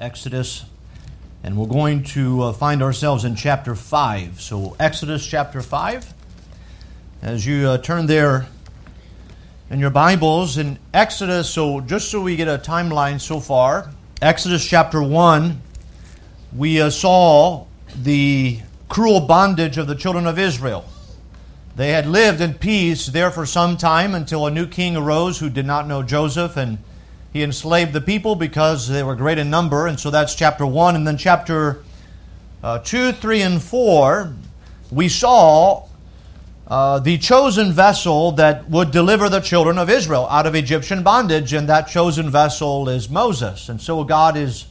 Exodus, and we're going to find ourselves in chapter 5. So Exodus chapter 5. As you turn there in your Bibles, in Exodus, so just so we get a timeline so far, Exodus chapter 1, we saw the cruel bondage of the children of Israel. They had lived in peace there for some time until a new king arose who did not know Joseph, and he enslaved the people because they were great in number. And so that's chapter 1. And then chapter 2, 3, and 4, we saw the chosen vessel that would deliver the children of Israel out of Egyptian bondage, and that chosen vessel is Moses. And so God has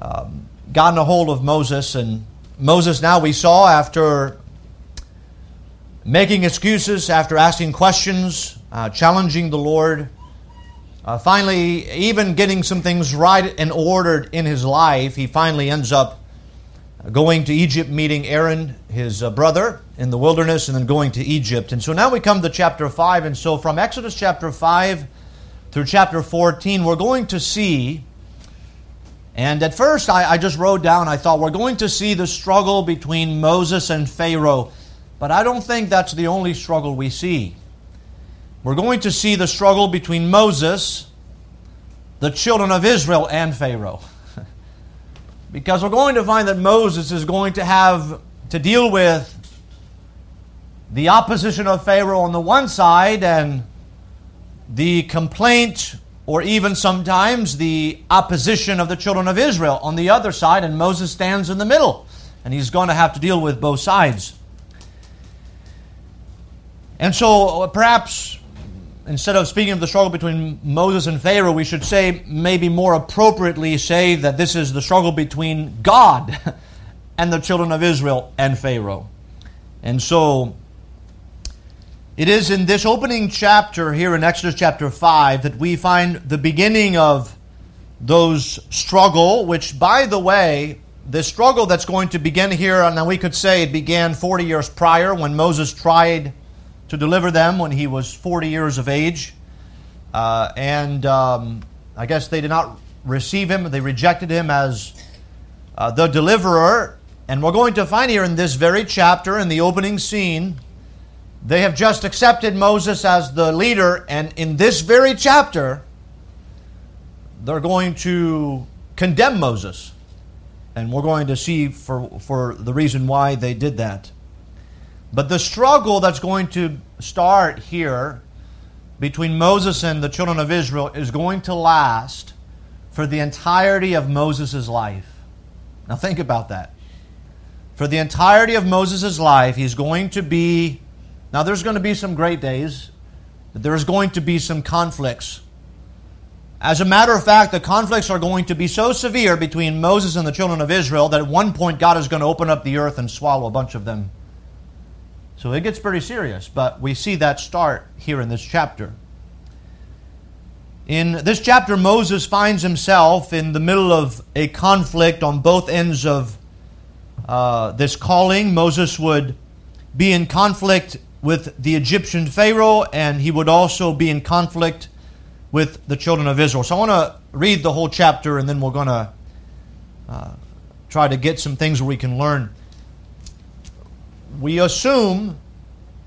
gotten a hold of Moses, and Moses now, we saw, after making excuses, after asking questions, challenging the Lord, finally even getting some things right and ordered in his life, he finally ends up going to Egypt, meeting Aaron, his brother, in the wilderness, and then going to Egypt. And so now we come to chapter 5, and so from Exodus chapter 5 through chapter 14, we're going to see, and at first I just wrote down, I thought, we're going to see the struggle between Moses and Pharaoh. But I don't think that's the only struggle we see. We're going to see the struggle between Moses, the children of Israel, and Pharaoh. Because we're going to find that Moses is going to have to deal with the opposition of Pharaoh on the one side and the complaint, or even sometimes the opposition of the children of Israel on the other side, and Moses stands in the middle, and he's going to have to deal with both sides. And so perhaps instead of speaking of the struggle between Moses and Pharaoh, we should say, maybe more appropriately say, that this is the struggle between God and the children of Israel and Pharaoh. And so it is in this opening chapter here in Exodus chapter 5 that we find the beginning of those struggle, which, by the way, the struggle that's going to begin here, and we could say it began 40 years prior when Moses tried to deliver them when he was 40 years of age. I guess they did not receive him. They rejected him as the deliverer. And we're going to find here in this very chapter, in the opening scene, they have just accepted Moses as the leader. And in this very chapter, they're going to condemn Moses. And we're going to see for the reason why they did that. But the struggle that's going to start here between Moses and the children of Israel is going to last for the entirety of Moses' life. Now think about that. For the entirety of Moses' life, he's going to be... Now there's going to be some great days, but there's going to be some conflicts. As a matter of fact, the conflicts are going to be so severe between Moses and the children of Israel that at one point God is going to open up the earth and swallow a bunch of them. So it gets pretty serious, but we see that start here in this chapter. In this chapter, Moses finds himself in the middle of a conflict on both ends of this calling. Moses would be in conflict with the Egyptian Pharaoh, and he would also be in conflict with the children of Israel. So I want to read the whole chapter, and then we're going to try to get some things where we can learn. We assume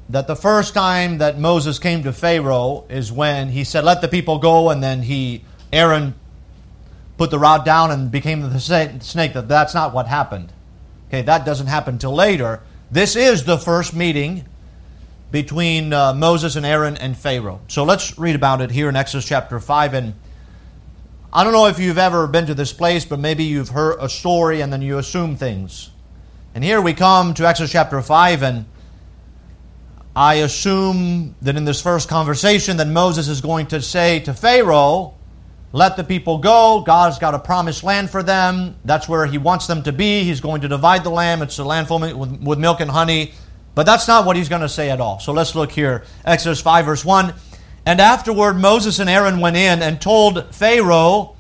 that the first time that Moses came to Pharaoh is when he said, let the people go, and then Aaron put the rod down and became the snake. That's not what happened. Okay, that doesn't happen till later. This is the first meeting between Moses and Aaron and Pharaoh. So let's read about it here in Exodus chapter 5. And I don't know if you've ever been to this place, but maybe you've heard a story and then you assume things. And here we come to Exodus chapter 5, and I assume that in this first conversation that Moses is going to say to Pharaoh, let the people go, God's got a promised land for them, that's where he wants them to be, he's going to divide the land, it's a land full with milk and honey, but that's not what he's going to say at all. So let's look here, Exodus 5 verse 1, and afterward Moses and Aaron went in and told Pharaoh,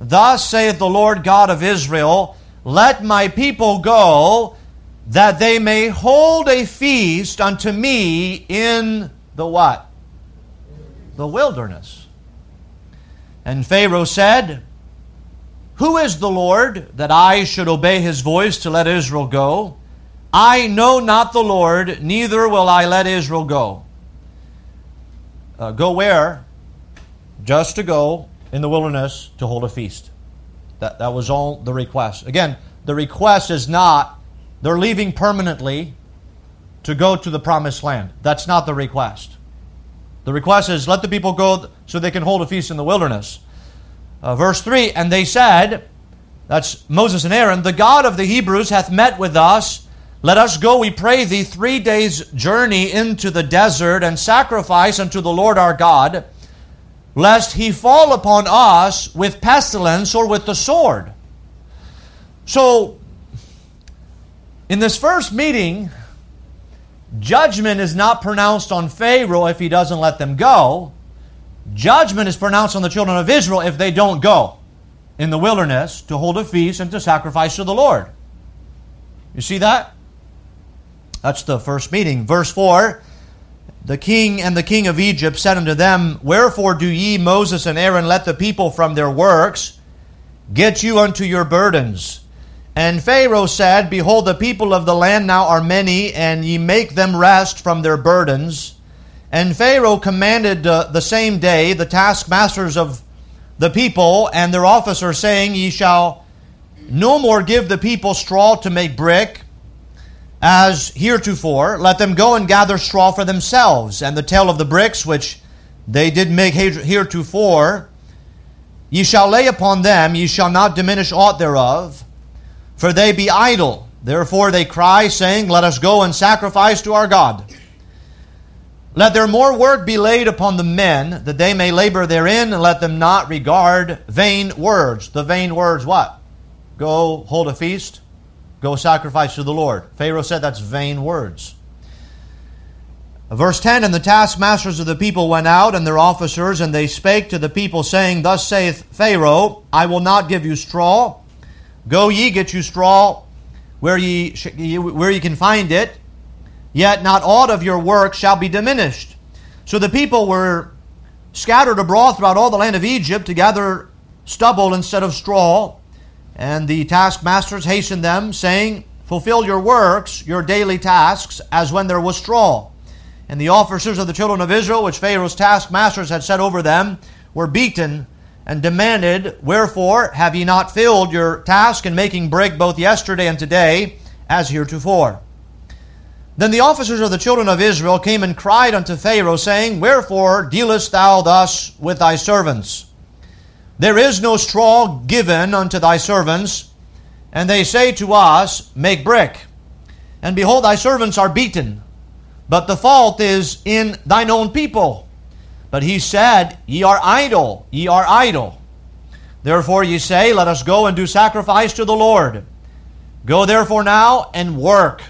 thus saith the Lord God of Israel, let my people go, that they may hold a feast unto me in the what? The wilderness. And Pharaoh said, Who is the Lord, that I should obey his voice to let Israel go? I know not the Lord, neither will I let Israel go. Go where? Just to go in the wilderness to hold a feast. That was all the request. Again, the request is not they're leaving permanently to go to the promised land. That's not the request. The request is let the people go so they can hold a feast in the wilderness. Verse 3, and they said, that's Moses and Aaron, the God of the Hebrews hath met with us. Let us go, we pray thee, 3 days' journey into the desert and sacrifice unto the Lord our God, lest he fall upon us with pestilence or with the sword. So, in this first meeting, judgment is not pronounced on Pharaoh if he doesn't let them go. Judgment is pronounced on the children of Israel if they don't go in the wilderness to hold a feast and to sacrifice to the Lord. You see that? That's the first meeting. Verse 4, the king and the king of Egypt said unto them, wherefore do ye, Moses and Aaron, let the people from their works get you unto your burdens? And Pharaoh said, behold, the people of the land now are many, and ye make them rest from their burdens. And Pharaoh commanded the same day the taskmasters of the people and their officers, saying, ye shall no more give the people straw to make brick, as heretofore. Let them go and gather straw for themselves, and the tale of the bricks which they did make heretofore, ye shall lay upon them, ye shall not diminish aught thereof. For they be idle, therefore they cry, saying, let us go and sacrifice to our God. Let their more work be laid upon the men, that they may labor therein, and let them not regard vain words. The vain words, what? Go hold a feast, go sacrifice to the Lord. Pharaoh said that's vain words. Verse 10, and the taskmasters of the people went out, and their officers, and they spake to the people, saying, thus saith Pharaoh, I will not give you straw. Go ye, get you straw where ye can find it, yet not aught of your work shall be diminished. So the people were scattered abroad throughout all the land of Egypt to gather stubble instead of straw. And the taskmasters hastened them, saying, fulfill your works, your daily tasks, as when there was straw. And the officers of the children of Israel, which Pharaoh's taskmasters had set over them, were beaten and demanded, wherefore have ye not filled your task in making brick both yesterday and today, as heretofore? Then the officers of the children of Israel came and cried unto Pharaoh, saying, wherefore dealest thou thus with thy servants? There is no straw given unto thy servants, and they say to us, make brick. And behold, thy servants are beaten, but the fault is in thine own people. But he said, ye are idle. Therefore ye say, let us go and do sacrifice to the Lord. Go therefore now and work,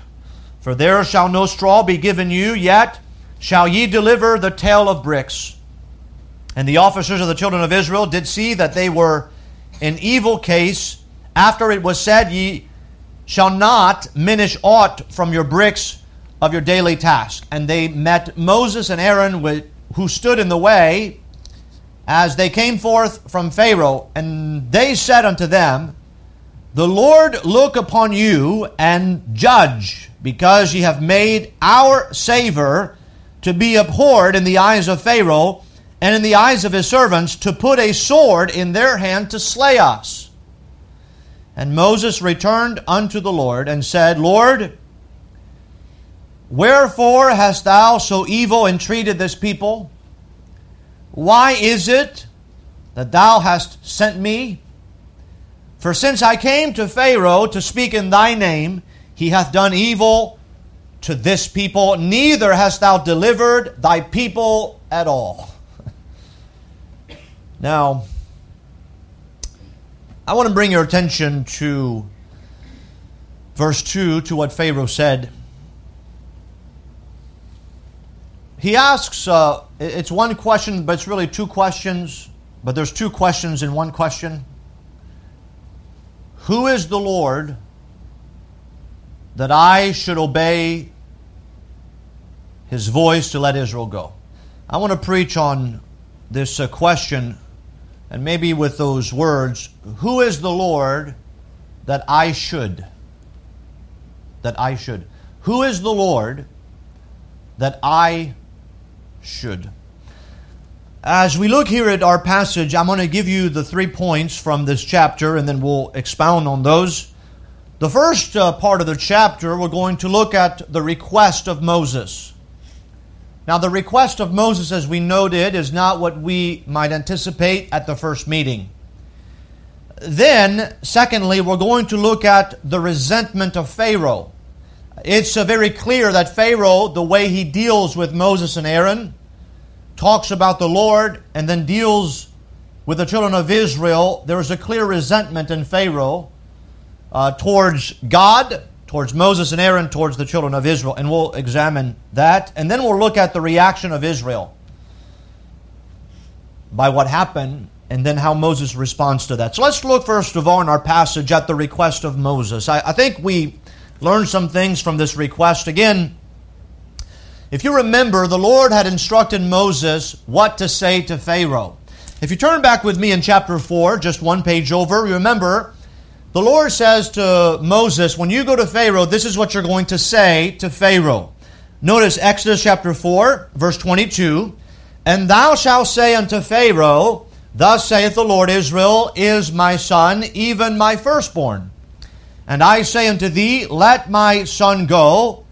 for there shall no straw be given you, yet shall ye deliver the tale of bricks. And the officers of the children of Israel did see that they were in evil case, after it was said, ye shall not diminish aught from your bricks of your daily task. And they met Moses and Aaron with who stood in the way as they came forth from Pharaoh. And they said unto them, the Lord look upon you and judge, because ye have made our savor to be abhorred in the eyes of Pharaoh and in the eyes of his servants, to put a sword in their hand to slay us. And Moses returned unto the Lord and said, Lord, wherefore hast thou so evil entreated this people? Why is it that thou hast sent me? For since I came to Pharaoh to speak in thy name, he hath done evil to this people, neither hast thou delivered thy people at all. Now, I want to bring your attention to verse 2, to what Pharaoh said. He asks, it's one question, but it's really two questions. But there's two questions in one question. Who is the Lord that I should obey his voice to let Israel go? I want to preach on this question, And maybe with those words, who is the Lord that I should? Who is the Lord that I should? As we look here at our passage, I'm going to give you the 3 points from this chapter, and then we'll expound on those. The first part of the chapter, we're going to look at the request of Moses. Now, the request of Moses, as we noted, is not what we might anticipate at the first meeting. Then, secondly, we're going to look at the resentment of Pharaoh. It's very clear that Pharaoh, the way he deals with Moses and Aaron, talks about the Lord, and then deals with the children of Israel. There is a clear resentment in Pharaoh towards God, towards Moses and Aaron, towards the children of Israel. And we'll examine that. And then we'll look at the reaction of Israel by what happened, and then how Moses responds to that. So let's look first of all in our passage at the request of Moses. I think we learned some things from this request. Again, if you remember, the Lord had instructed Moses what to say to Pharaoh. If you turn back with me in chapter 4, just one page over, you remember, the Lord says to Moses, when you go to Pharaoh, this is what you're going to say to Pharaoh. Notice Exodus chapter 4, verse 22, and thou shalt say unto Pharaoh, thus saith the Lord, Israel is my son, even my firstborn. And I say unto thee, let my son go,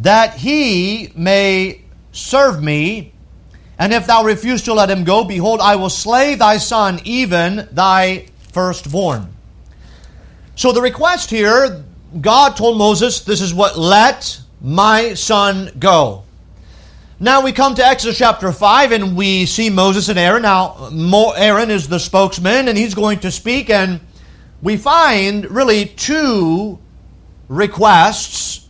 that he may serve me. And if thou refuse to let him go, behold, I will slay thy son, even thy firstborn. So the request here, God told Moses, this is what, let my son go. Now we come to Exodus chapter 5, and we see Moses and Aaron. Now Aaron is the spokesman, and he's going to speak, and we find really two requests.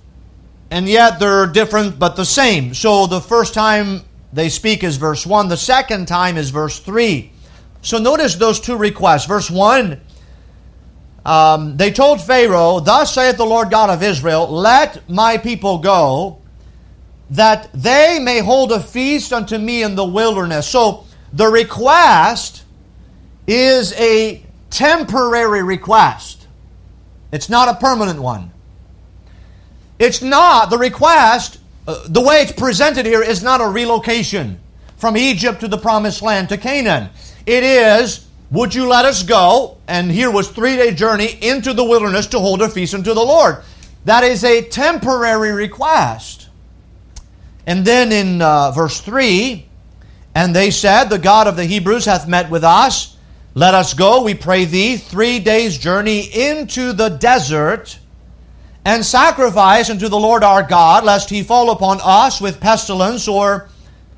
And yet they're different but the same. So the first time they speak is verse 1. The second time is verse 3. So notice those two requests. Verse 1, they told Pharaoh, thus saith the Lord God of Israel, let my people go, that they may hold a feast unto me in the wilderness. So the request is a temporary request. It's not a permanent one. It's not, the request, the way it's presented here is not a relocation from Egypt to the promised land to Canaan. It is, would you let us go? And here was 3-day journey into the wilderness to hold a feast unto the Lord. That is a temporary request. And then in verse 3, and they said, the God of the Hebrews hath met with us. Let us go, we pray thee, 3 days journey into the desert, and sacrifice unto the Lord our God, lest he fall upon us with pestilence or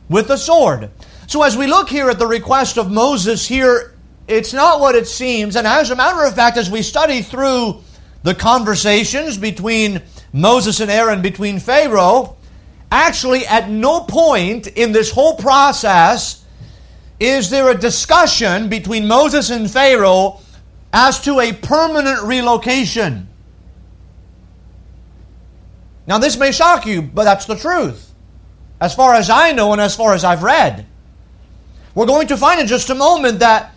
with the sword. So as we look here at the request of Moses here, it's not what it seems. And as a matter of fact, as we study through the conversations between Moses and Aaron, between Pharaoh, actually at no point in this whole process is there a discussion between Moses and Pharaoh as to a permanent relocation. Now, this may shock you, but that's the truth, as far as I know and as far as I've read. We're going to find in just a moment that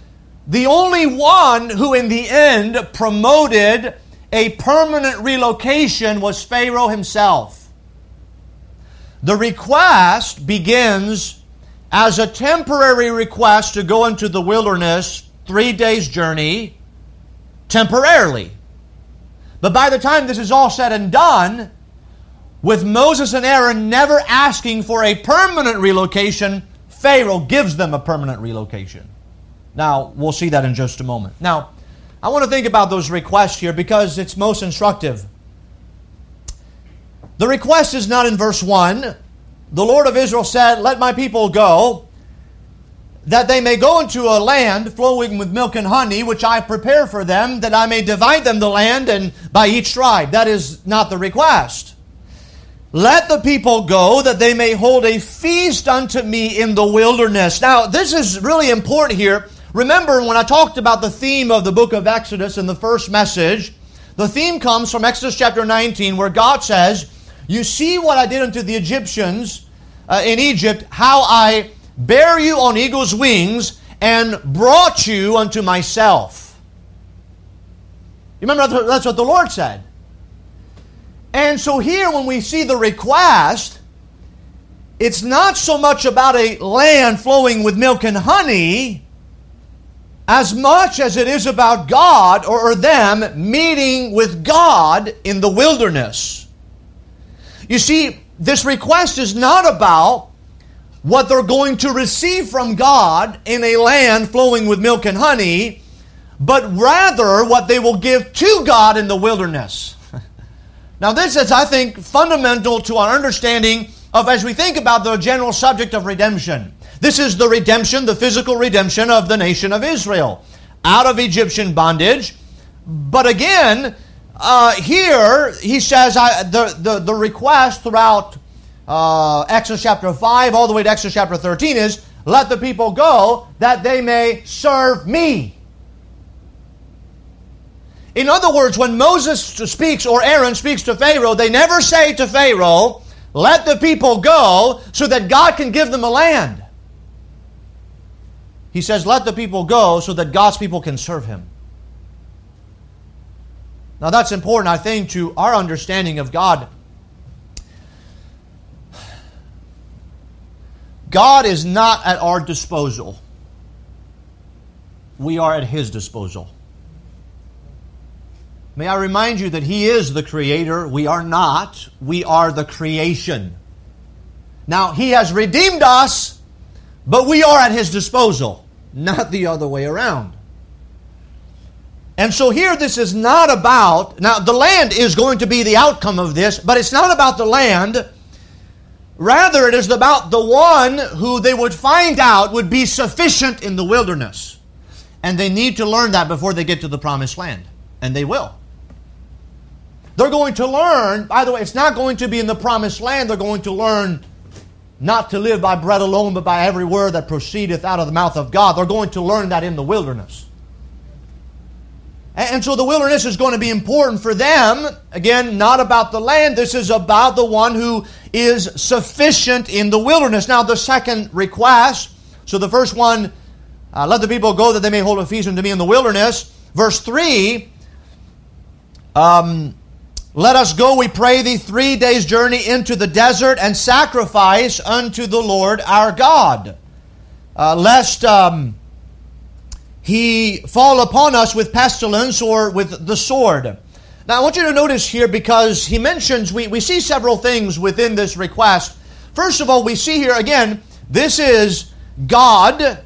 the only one who in the end promoted a permanent relocation was Pharaoh himself. The request begins as a temporary request to go into the wilderness, 3 days journey, temporarily. But by the time this is all said and done, with Moses and Aaron never asking for a permanent relocation, Pharaoh gives them a permanent relocation. Now, we'll see that in just a moment. Now, I want to think about those requests here because it's most instructive. The request is not in verse 1. The Lord of Israel said, let my people go, that they may go into a land flowing with milk and honey, which I prepare for them, that I may divide them the land and by each tribe. That is not the request. Let the people go, that they may hold a feast unto me in the wilderness. Now, this is really important here. Remember, when I talked about the theme of the book of Exodus in the first message, the theme comes from Exodus chapter 19, where God says, you see what I did unto the Egyptians in Egypt, how I bear you on eagle's wings, and brought you unto myself. You remember, that's what the Lord said. And so here when we see the request, it's not so much about a land flowing with milk and honey as much as it is about God or them meeting with God in the wilderness. You see, this request is not about what they're going to receive from God in a land flowing with milk and honey, but rather what they will give to God in the wilderness. Now this is, I think, fundamental to our understanding of, as we think about the general subject of redemption. This is the redemption, the physical redemption of the nation of Israel out of Egyptian bondage. But again, here he says the request throughout Exodus chapter 5 all the way to Exodus chapter 13 is, let the people go that they may serve me. In other words, when Moses speaks or Aaron speaks to Pharaoh, they never say to Pharaoh, let the people go so that God can give them a land. He says, let the people go so that God's people can serve him. Now that's important, I think, to our understanding of God. God is not at our disposal. We are at His disposal. May I remind you that He is the Creator. We are not. We are the creation. Now, He has redeemed us, but we are at His disposal, not the other way around. And so here this is not about... Now, the land is going to be the outcome of this, but it's not about the land. Rather, it is about the one who they would find out would be sufficient in the wilderness. And they need to learn that before they get to the promised land. And they will. They're going to learn, by the way, it's not going to be in the promised land. They're going to learn not to live by bread alone, but by every word that proceedeth out of the mouth of God. They're going to learn that in the wilderness. And so the wilderness is going to be important for them. Again, not about the land. This is about the one who is sufficient in the wilderness. Now, the second request. So the first one, let the people go that they may hold a feast unto me in the wilderness. Verse 3, let us go, we pray thee, 3 days' journey into the desert and sacrifice unto the Lord our God, lest He fall upon us with pestilence or with the sword. Now I want you to notice here, because he mentions, we see several things within this request. First of all, we see here again, this is God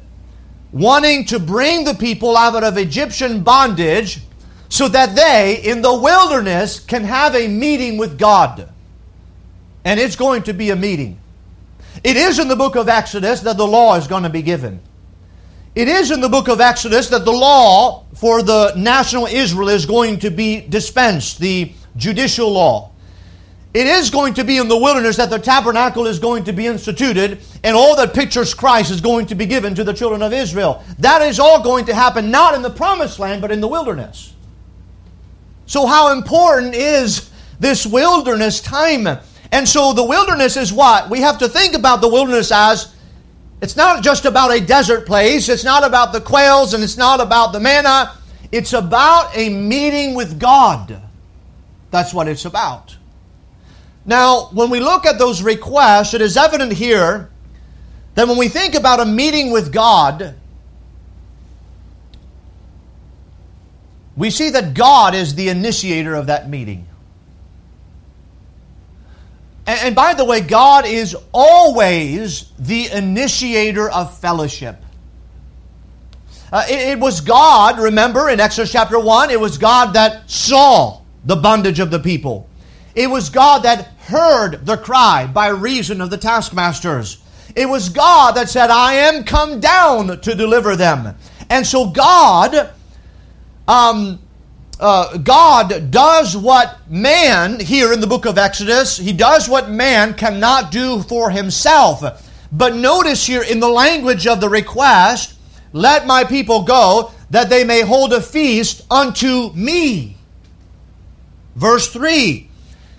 wanting to bring the people out of Egyptian bondage so that they, in the wilderness, can have a meeting with God. And it's going to be a meeting. It is in the book of Exodus that the law is going to be given. It is in the book of Exodus that the law for the national Israel is going to be dispensed, the judicial law. It is going to be in the wilderness that the tabernacle is going to be instituted, and all that pictures Christ is going to be given to the children of Israel. That is all going to happen not in the promised land, but in the wilderness. So how important is this wilderness time? And so the wilderness is what? We have to think about the wilderness as, it's not just about a desert place. It's not about the quails, and it's not about the manna. It's about a meeting with God. That's what it's about. Now, when we look at those requests, it is evident here that when we think about a meeting with God, we see that God is the initiator of that meeting. And by the way, God is always the initiator of fellowship. It was God, remember, in Exodus chapter 1, it was God that saw the bondage of the people. It was God that heard the cry by reason of the taskmasters. It was God that said, I am come down to deliver them. And so God does what man, here in the book of Exodus, he does what man cannot do for himself. But notice here in the language of the request, let my people go that they may hold a feast unto me. Verse 3,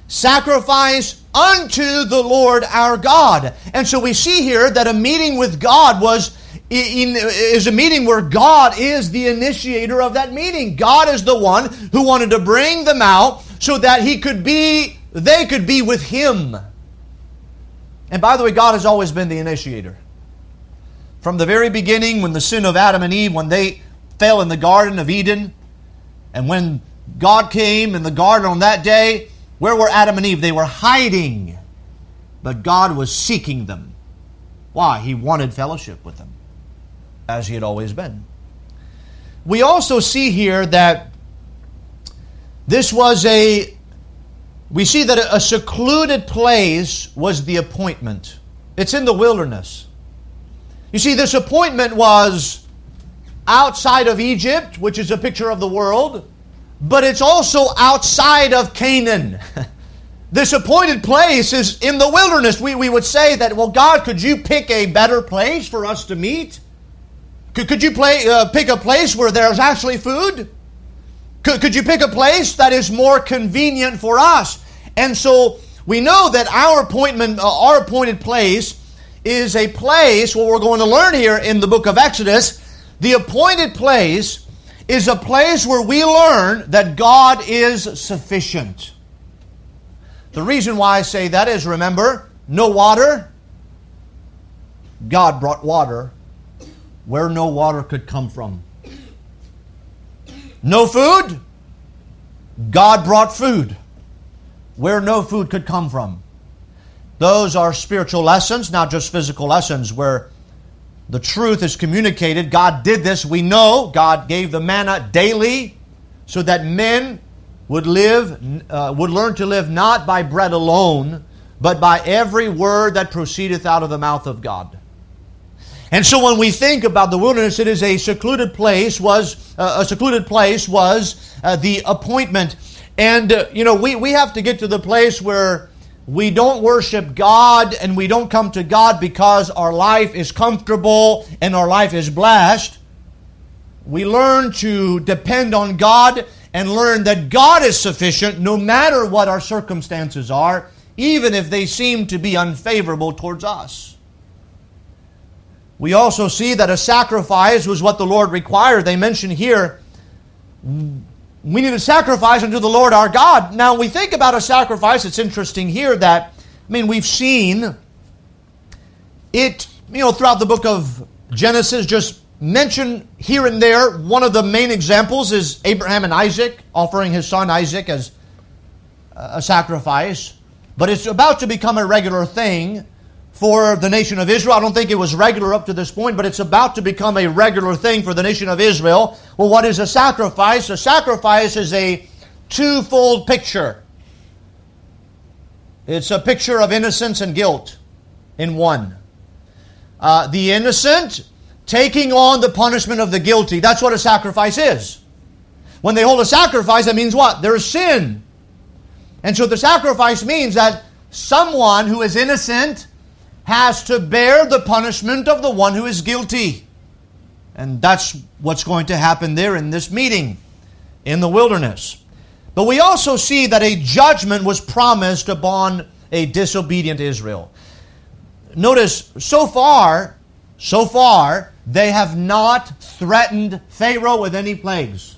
sacrifice unto the Lord our God. And so we see here that a meeting with God was is a meeting where God is the initiator of that meeting. God is the one who wanted to bring them out so that they could be with Him. And by the way, God has always been the initiator. From the very beginning, when the sin of Adam and Eve, when they fell in the Garden of Eden, and when God came in the garden on that day, where were Adam and Eve? They were hiding. But God was seeking them. Why? He wanted fellowship with them, as He had always been. We also see here that we see that a secluded place was the appointment. It's in the wilderness. You see, this appointment was outside of Egypt, which is a picture of the world, but it's also outside of Canaan. This appointed place is in the wilderness. We would say that, well, God, could you pick a better place for us to meet? Could you pick a place where there's actually food? Could you pick a place that is more convenient for us? And so we know that our appointed place is a place, what we're going to learn here in the book of Exodus, the appointed place is a place where we learn that God is sufficient. The reason why I say that is, remember, no water. God brought water where no water could come from. No food. God brought food where no food could come from. Those are spiritual lessons, not just physical lessons, where the truth is communicated. God did this. We know God gave the manna daily so that men would learn to live not by bread alone, but by every word that proceedeth out of the mouth of God. And so when we think about the wilderness, it is a secluded place, was the appointment. And, we have to get to the place where we don't worship God and we don't come to God because our life is comfortable and our life is blessed. We learn to depend on God and learn that God is sufficient no matter what our circumstances are, even if they seem to be unfavorable towards us. We also see that a sacrifice was what the Lord required. They mention here, we need to sacrifice unto the Lord our God. Now, we think about a sacrifice. It's interesting here that, we've seen it, throughout the book of Genesis, just mentioned here and there. One of the main examples is Abraham and Isaac offering his son Isaac as a sacrifice. But it's about to become a regular thing for the nation of Israel. I don't think it was regular up to this point, but it's about to become a regular thing for the nation of Israel. Well, what is a sacrifice? A sacrifice is a twofold picture. It's a picture of innocence and guilt in one. The innocent taking on the punishment of the guilty. That's what a sacrifice is. When they hold a sacrifice, that means what? There is sin. And so the sacrifice means that someone who is innocent has to bear the punishment of the one who is guilty. And that's what's going to happen there in this meeting in the wilderness. But we also see that a judgment was promised upon a disobedient Israel. Notice, so far, they have not threatened Pharaoh with any plagues.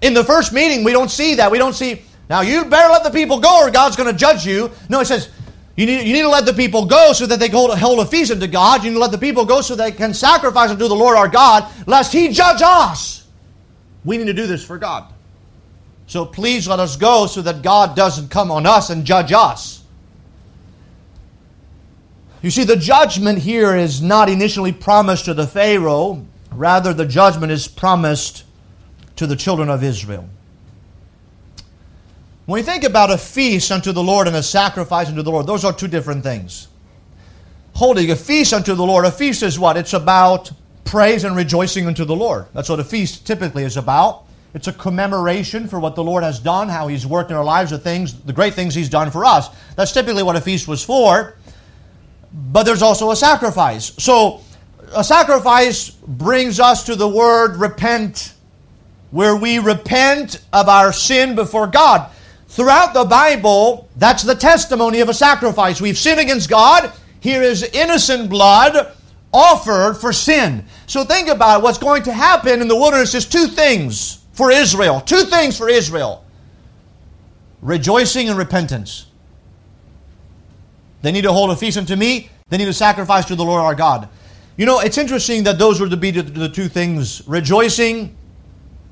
In the first meeting, we don't see that. We don't see, now you better let the people go or God's going to judge you. No, it says, you need to let the people go so that they hold a feast unto God. You need to let the people go so they can sacrifice unto the Lord our God, lest He judge us. We need to do this for God. So please let us go so that God doesn't come on us and judge us. You see, the judgment here is not initially promised to the Pharaoh. Rather, the judgment is promised to the children of Israel. When we think about a feast unto the Lord and a sacrifice unto the Lord, those are two different things. Holding a feast unto the Lord, a feast is what? It's about praise and rejoicing unto the Lord. That's what a feast typically is about. It's a commemoration for what the Lord has done, how He's worked in our lives, the great things He's done for us. That's typically what a feast was for. But there's also a sacrifice. So a sacrifice brings us to the word repent, where we repent of our sin before God. Throughout the Bible, that's the testimony of a sacrifice. We've sinned against God. Here is innocent blood offered for sin. So think about what's going to happen in the wilderness is two things for Israel. Two things for Israel. Rejoicing and repentance. They need to hold a feast unto me. They need to sacrifice to the Lord our God. You know, it's interesting that those were to be the two things, rejoicing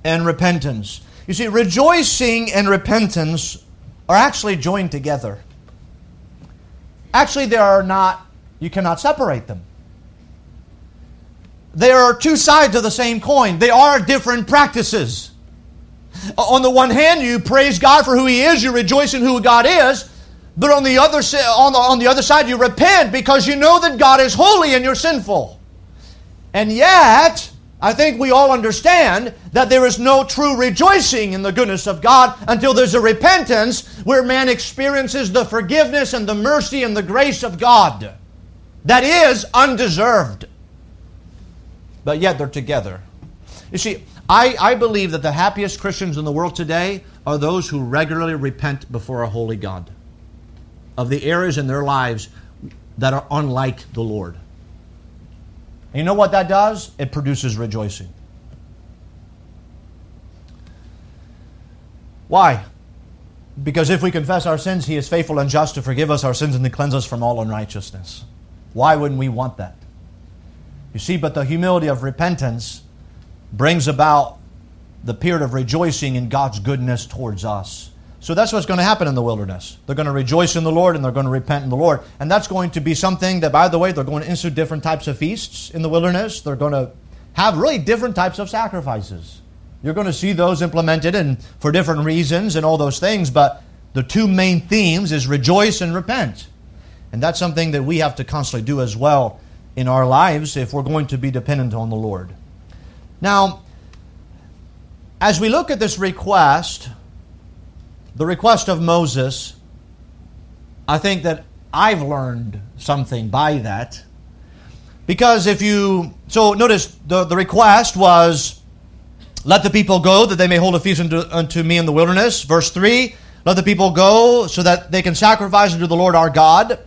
and repentance. You see, rejoicing and repentance are actually joined together. Actually, they are not, you cannot separate them. They are two sides of the same coin. They are different practices. On the one hand, you praise God for who He is, you rejoice in who God is. But on the other side, you repent because you know that God is holy and you're sinful. And yet, I think we all understand that there is no true rejoicing in the goodness of God until there's a repentance where man experiences the forgiveness and the mercy and the grace of God. That is undeserved. But yet they're together. You see, I believe that the happiest Christians in the world today are those who regularly repent before a holy God of the areas in their lives that are unlike the Lord. And you know what that does? It produces rejoicing. Why? Because if we confess our sins, He is faithful and just to forgive us our sins and to cleanse us from all unrighteousness. Why wouldn't we want that? You see, but the humility of repentance brings about the period of rejoicing in God's goodness towards us. So that's what's going to happen in the wilderness. They're going to rejoice in the Lord and they're going to repent in the Lord. And that's going to be something that, by the way, they're going to institute different types of feasts in the wilderness. They're going to have really different types of sacrifices. You're going to see those implemented and for different reasons and all those things. But the two main themes is rejoice and repent. And that's something that we have to constantly do as well in our lives if we're going to be dependent on the Lord. Now, as we look at this request, the request of Moses, I think that I've learned something by that. Because so notice the request was, let the people go that they may hold a feast unto me in the wilderness. Verse 3, let the people go so that they can sacrifice unto the Lord our God.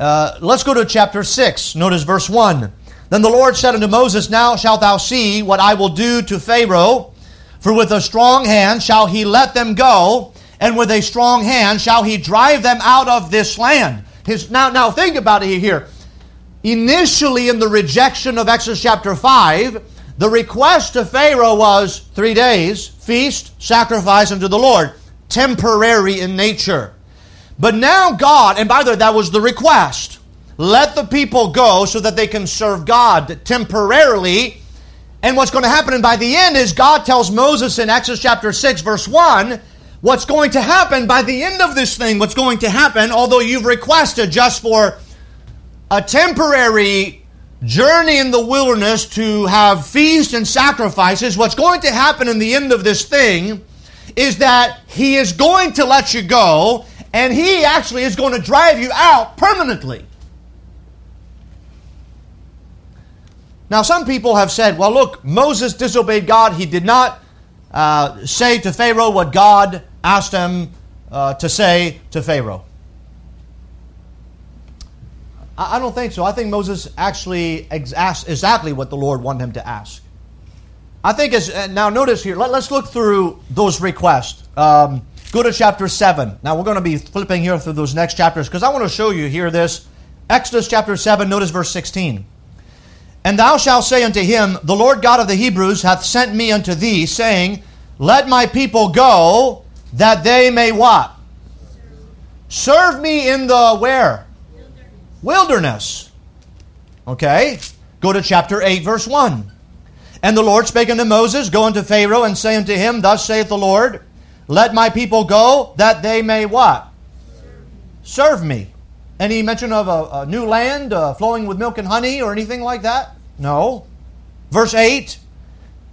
Let's go to chapter 6. Notice verse 1. Then the Lord said unto Moses, now shalt thou see what I will do to Pharaoh, for with a strong hand shall he let them go, and with a strong hand shall he drive them out of this land. Now think about it here. Initially in the rejection of Exodus chapter 5, the request to Pharaoh was 3 days, feast, sacrifice unto the Lord, temporary in nature. But now God, and by the way, that was the request, let the people go so that they can serve God temporarily. And what's going to happen, and by the end, is God tells Moses in Exodus chapter 6, verse 1, what's going to happen by the end of this thing, what's going to happen, although you've requested just for a temporary journey in the wilderness to have feasts and sacrifices, what's going to happen in the end of this thing is that He is going to let you go, and He actually is going to drive you out permanently. Now, some people have said, well, look, Moses disobeyed God. He did not say to Pharaoh what God asked him to say to Pharaoh. I don't think so. I think Moses actually asked exactly what the Lord wanted him to ask. I think now notice here, let's look through those requests. Go to chapter 7. Now, we're going to be flipping here through those next chapters because I want to show you here this. Exodus chapter 7, notice verse 16. And thou shalt say unto him, the Lord God of the Hebrews hath sent me unto thee, saying, let my people go, that they may what? Serve me in the where? Wilderness. Okay. Go to chapter 8, verse 1. And the Lord spake unto Moses, go unto Pharaoh, and say unto him, thus saith the Lord, let my people go, that they may what? Serve me. Any mention of a new land flowing with milk and honey or anything like that? No. Verse 8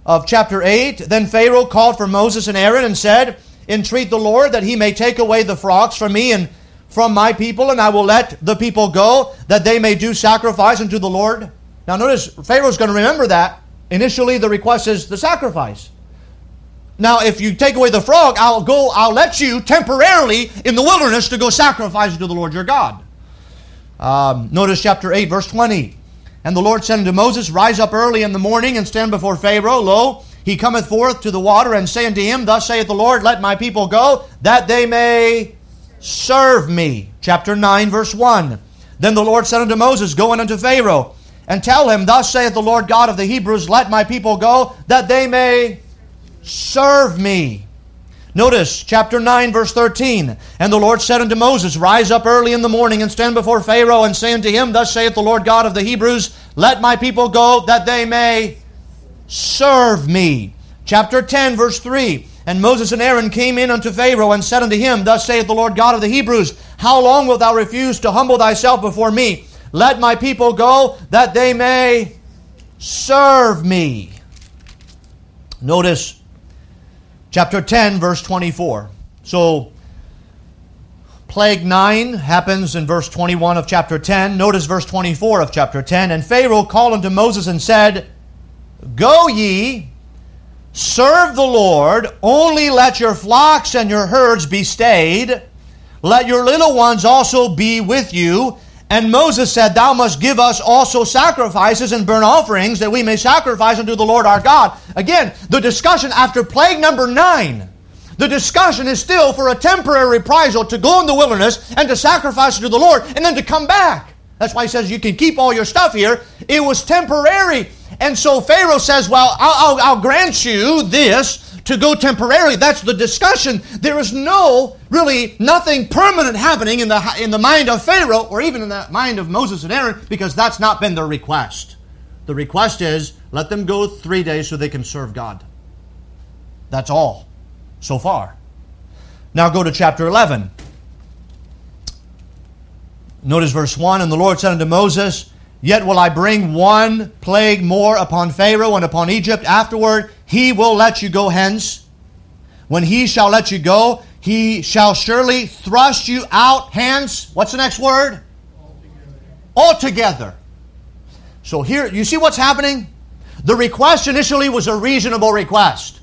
of chapter 8, then Pharaoh called for Moses and Aaron and said, entreat the Lord that He may take away the frogs from me and from my people, and I will let the people go, that they may do sacrifice unto the Lord. Now notice, Pharaoh's going to remember that. Initially the request is the sacrifice. Now if you take away the frog, I'll let you temporarily in the wilderness to go sacrifice to the Lord your God. Notice chapter 8, verse 20. And the Lord said unto Moses, Rise up early in the morning, and stand before Pharaoh. Lo, he cometh forth to the water, and say unto him, Thus saith the Lord, Let my people go, that they may serve me. Chapter 9, verse 1. Then the Lord said unto Moses, Go in unto Pharaoh, and tell him, Thus saith the Lord God of the Hebrews, Let my people go, that they may serve me. Notice, chapter 9, verse 13. And the Lord said unto Moses, Rise up early in the morning, and stand before Pharaoh, and say unto him, Thus saith the Lord God of the Hebrews, Let my people go, that they may serve me. Chapter 10, verse 3. And Moses and Aaron came in unto Pharaoh, and said unto him, Thus saith the Lord God of the Hebrews, How long wilt thou refuse to humble thyself before me? Let my people go, that they may serve me. Notice chapter 10, verse 24. So, plague 9 happens in verse 21 of chapter 10. Notice verse 24 of chapter 10. And Pharaoh called unto Moses and said, Go ye, serve the Lord, only let your flocks and your herds be stayed. Let your little ones also be with you. And Moses said, Thou must give us also sacrifices and burnt offerings, that we may sacrifice unto the Lord our God. Again, the discussion after plague number 9, the discussion is still for a temporary reprisal to go in the wilderness and to sacrifice unto the Lord and then to come back. That's why he says you can keep all your stuff here. It was temporary. And so Pharaoh says, well, I'll grant you this to go temporarily. That's the discussion. There is nothing permanent happening in the mind of Pharaoh or even in the mind of Moses and Aaron, because that's not been their request. The request is, let them go 3 days so they can serve God. That's all so far. Now go to chapter 11. Notice verse 1, And the Lord said unto Moses, Yet will I bring one plague more upon Pharaoh and upon Egypt. Afterward, he will let you go hence. When he shall let you go, he shall surely thrust you out hence. What's the next word? Altogether. So here, you see what's happening? The request initially was a reasonable request.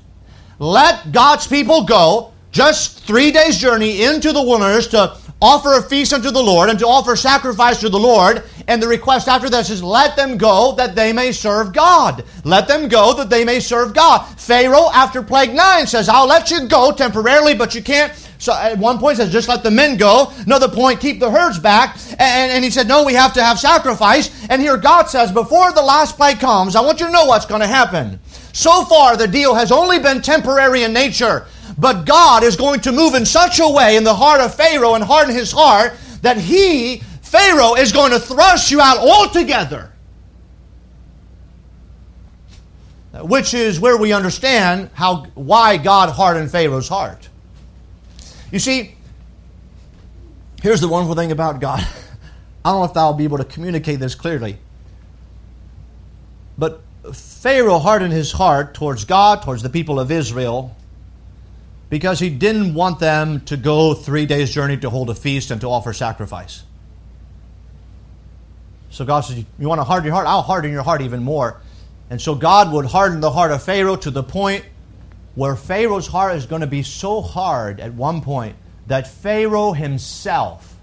Let God's people go just 3 days' journey into the wilderness to offer a feast unto the Lord and to offer sacrifice to the Lord. And the request after this is, let them go that they may serve God. Let them go that they may serve God. Pharaoh, after plague 9, says, I'll let you go temporarily, but you can't. So at one point says, just let the men go. Another point, keep the herds back. And he said, no, we have to have sacrifice. And here God says, before the last plague comes, I want you to know what's going to happen. So far, the deal has only been temporary in nature. But God is going to move in such a way in the heart of Pharaoh and harden his heart that Pharaoh is going to thrust you out altogether. Which is where we understand why God hardened Pharaoh's heart. You see, here's the wonderful thing about God. I don't know if I'll be able to communicate this clearly. But Pharaoh hardened his heart towards God, towards the people of Israel, because he didn't want them to go 3 days' journey to hold a feast and to offer sacrifice. So God says, you want to harden your heart? I'll harden your heart even more. And so God would harden the heart of Pharaoh to the point where Pharaoh's heart is going to be so hard at one point that Pharaoh himself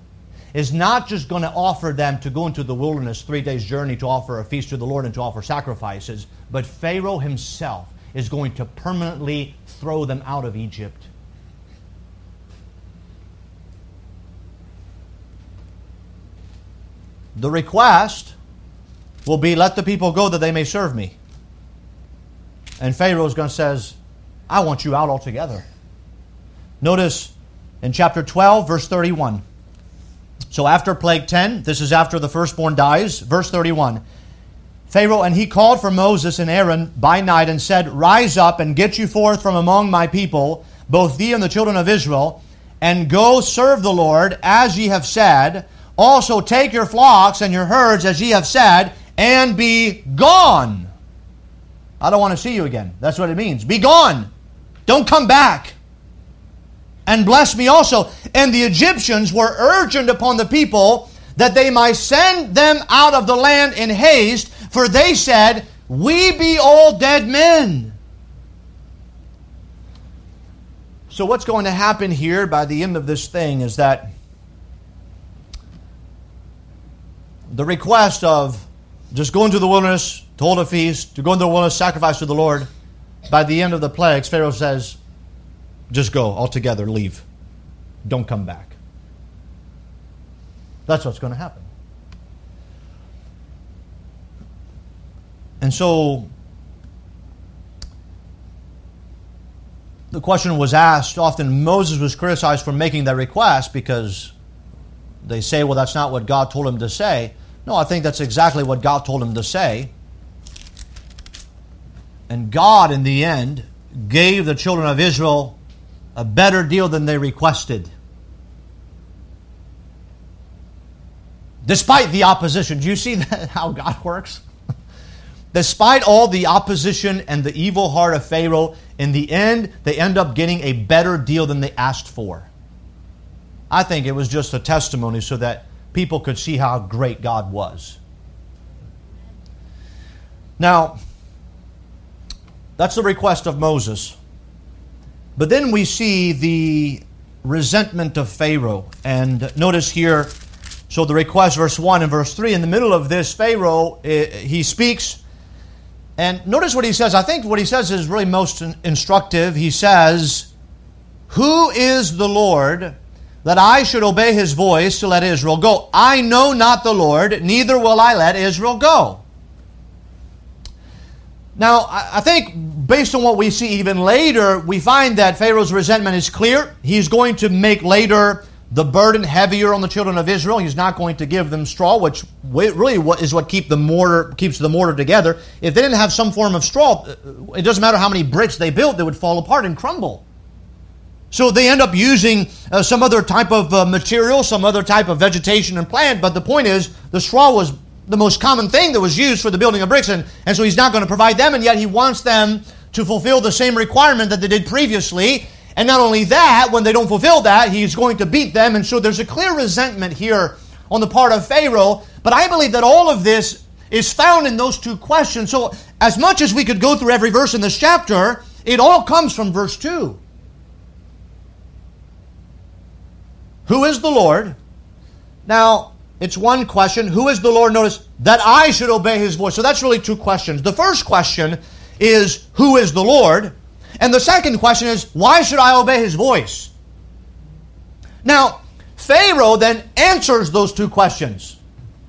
is not just going to offer them to go into the wilderness 3 days' journey to offer a feast to the Lord and to offer sacrifices, but Pharaoh himself is going to permanently throw them out of Egypt. The request will be, let the people go that they may serve me. And Pharaoh is going to say, I want you out altogether. Notice in chapter 12, verse 31. So after plague 10, this is after the firstborn dies, verse 31. Pharaoh, and he called for Moses and Aaron by night and said, Rise up and get you forth from among my people, both thee and the children of Israel, and go serve the Lord as ye have said. Also take your flocks and your herds as ye have said, and be gone. I don't want to see you again. That's what it means. Be gone. Don't come back. And bless me also. And the Egyptians were urgent upon the people that they might send them out of the land in haste, for they said, We be all dead men. So what's going to happen here by the end of this thing is that the request of just go into the wilderness to hold a feast, to go into the wilderness, sacrifice to the Lord. By the end of the plagues, Pharaoh says, just go altogether, leave. Don't come back. That's what's going to happen. And so the question was asked, often Moses was criticized for making that request because they say, well, that's not what God told him to say. No, I think that's exactly what God told him to say. And God, in the end, gave the children of Israel a better deal than they requested. Despite the opposition. Do you see that, how God works? Despite all the opposition and the evil heart of Pharaoh, in the end, they end up getting a better deal than they asked for. I think it was just a testimony so that people could see how great God was. Now, that's the request of Moses. But then we see the resentment of Pharaoh. And notice here, so the request, verse 1 and verse 3, in the middle of this, Pharaoh, he speaks. And notice what he says. I think what he says is really most instructive. He says, "Who is the Lord that I should obey his voice to let Israel go? I know not the Lord, neither will I let Israel go." Now, I think based on what we see even later, we find that Pharaoh's resentment is clear. He's going to make later the burden heavier on the children of Israel. He's not going to give them straw, which really is what keeps the mortar together. If they didn't have some form of straw, it doesn't matter how many bricks they built, they would fall apart and crumble. So they end up using some other type of material, some other type of vegetation and plant. But the point is, the straw was the most common thing that was used for the building of bricks. And so he's not going to provide them. And yet he wants them to fulfill the same requirement that they did previously. And not only that, when they don't fulfill that, he's going to beat them. And so there's a clear resentment here on the part of Pharaoh. But I believe that all of this is found in those two questions. So as much as we could go through every verse in this chapter, it all comes from verse 2. Who is the Lord? Now, it's one question. Who is the Lord? Notice, that I should obey his voice. So that's really two questions. The first question is, who is the Lord? And the second question is, why should I obey his voice? Now, Pharaoh then answers those two questions.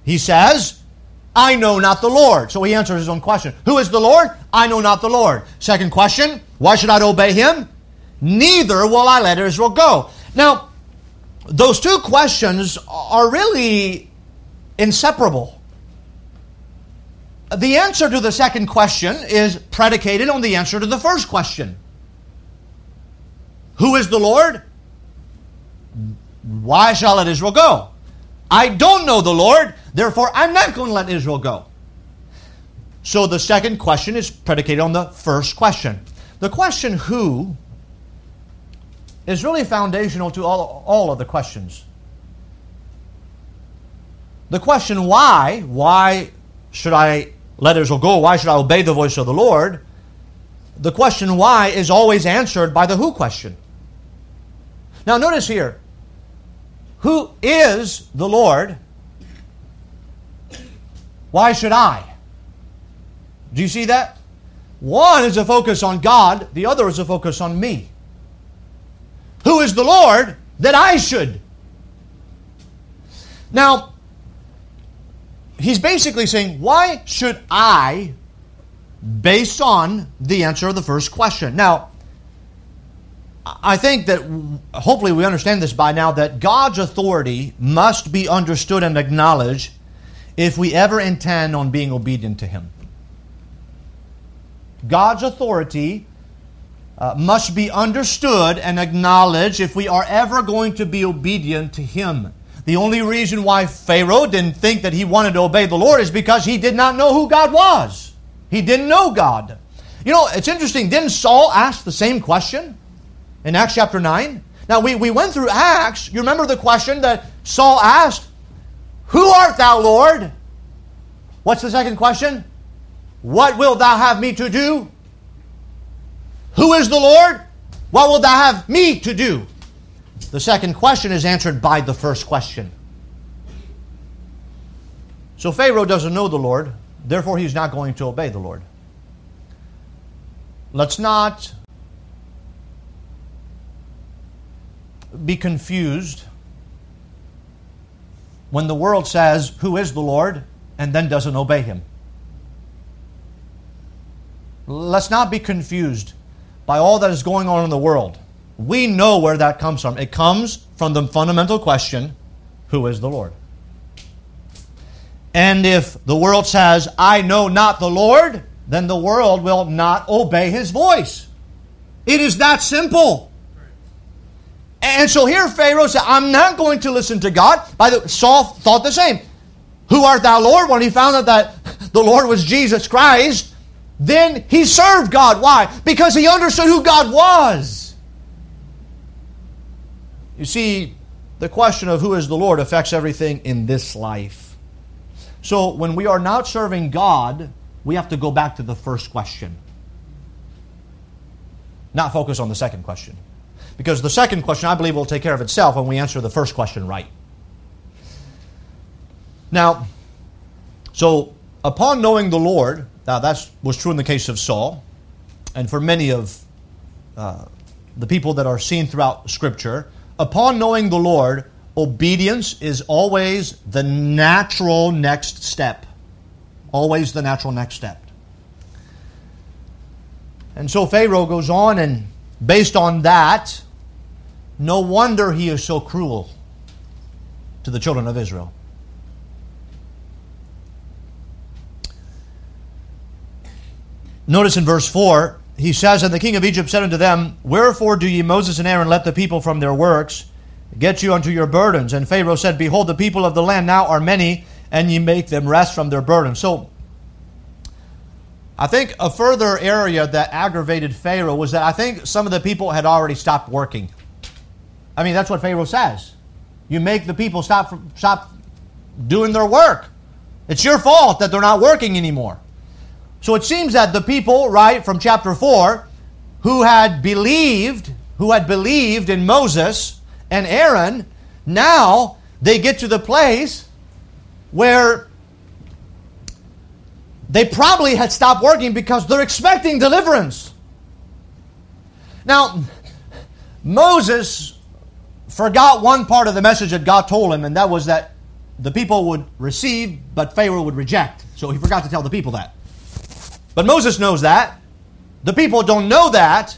He says, I know not the Lord. So he answers his own question. Who is the Lord? I know not the Lord. Second question, why should I obey him? Neither will I let Israel go. Now, those two questions are really inseparable. The answer to the second question is predicated on the answer to the first question. Who is the Lord? Why shall I let Israel go? I don't know the Lord, therefore I'm not going to let Israel go. So the second question is predicated on the first question. The question who is really foundational to all of the questions. The question why should I let Israel go? Why should I obey the voice of the Lord? The question why is always answered by the who question. Now notice here, who is the Lord? Why should I? Do you see that? One is a focus on God, the other is a focus on me. Who is the Lord that I should? Now, he's basically saying, why should I, based on the answer of the first question? Now, I think that hopefully we understand this by now, that God's authority must be understood and acknowledged if we ever intend on being obedient to him. God's authority must be understood and acknowledged if we are ever going to be obedient to him. The only reason why Pharaoh didn't think that he wanted to obey the Lord is because he did not know who God was. He didn't know God. You know, it's interesting. Didn't Saul ask the same question in Acts chapter 9? Now, we went through Acts. You remember the question that Saul asked? Who art thou, Lord? What's the second question? What wilt thou have me to do? Who is the Lord? What will thou have me to do? The second question is answered by the first question. So Pharaoh doesn't know the Lord. Therefore, he's not going to obey the Lord. Let's not be confused when the world says, who is the Lord, and then doesn't obey him. Let's not be confused by all that is going on in the world. We know where that comes from. It comes from the fundamental question, who is the Lord? And if the world says, I know not the Lord, then the world will not obey his voice. It is that simple. And so here Pharaoh said, I'm not going to listen to God. By the way, Saul thought the same. Who art thou, Lord? When he found out that the Lord was Jesus Christ, then he served God. Why? Because he understood who God was. You see, the question of who is the Lord affects everything in this life. So when we are not serving God, we have to go back to the first question. Not focus on the second question. Because the second question, I believe, will take care of itself when we answer the first question right. Now, so upon knowing the Lord, now that was true in the case of Saul, and for many of the people that are seen throughout Scripture, upon knowing the Lord, obedience is always the natural next step. Always the natural next step. And so Pharaoh goes on, and based on that, no wonder he is so cruel to the children of Israel. Notice in verse 4, he says, And the king of Egypt said unto them, Wherefore do ye, Moses and Aaron, let the people from their works get you unto your burdens? And Pharaoh said, Behold, the people of the land now are many, and ye make them rest from their burden. So, I think a further area that aggravated Pharaoh was that I think some of the people had already stopped working. I mean, that's what Pharaoh says. You make the people stop doing their work. It's your fault that they're not working anymore. So it seems that the people, right, from chapter 4, who had believed in Moses and Aaron, now they get to the place where they probably had stopped working because they're expecting deliverance. Now, Moses forgot one part of the message that God told him, and that was that the people would receive, but Pharaoh would reject. So he forgot to tell the people that. But Moses knows that. The people don't know that.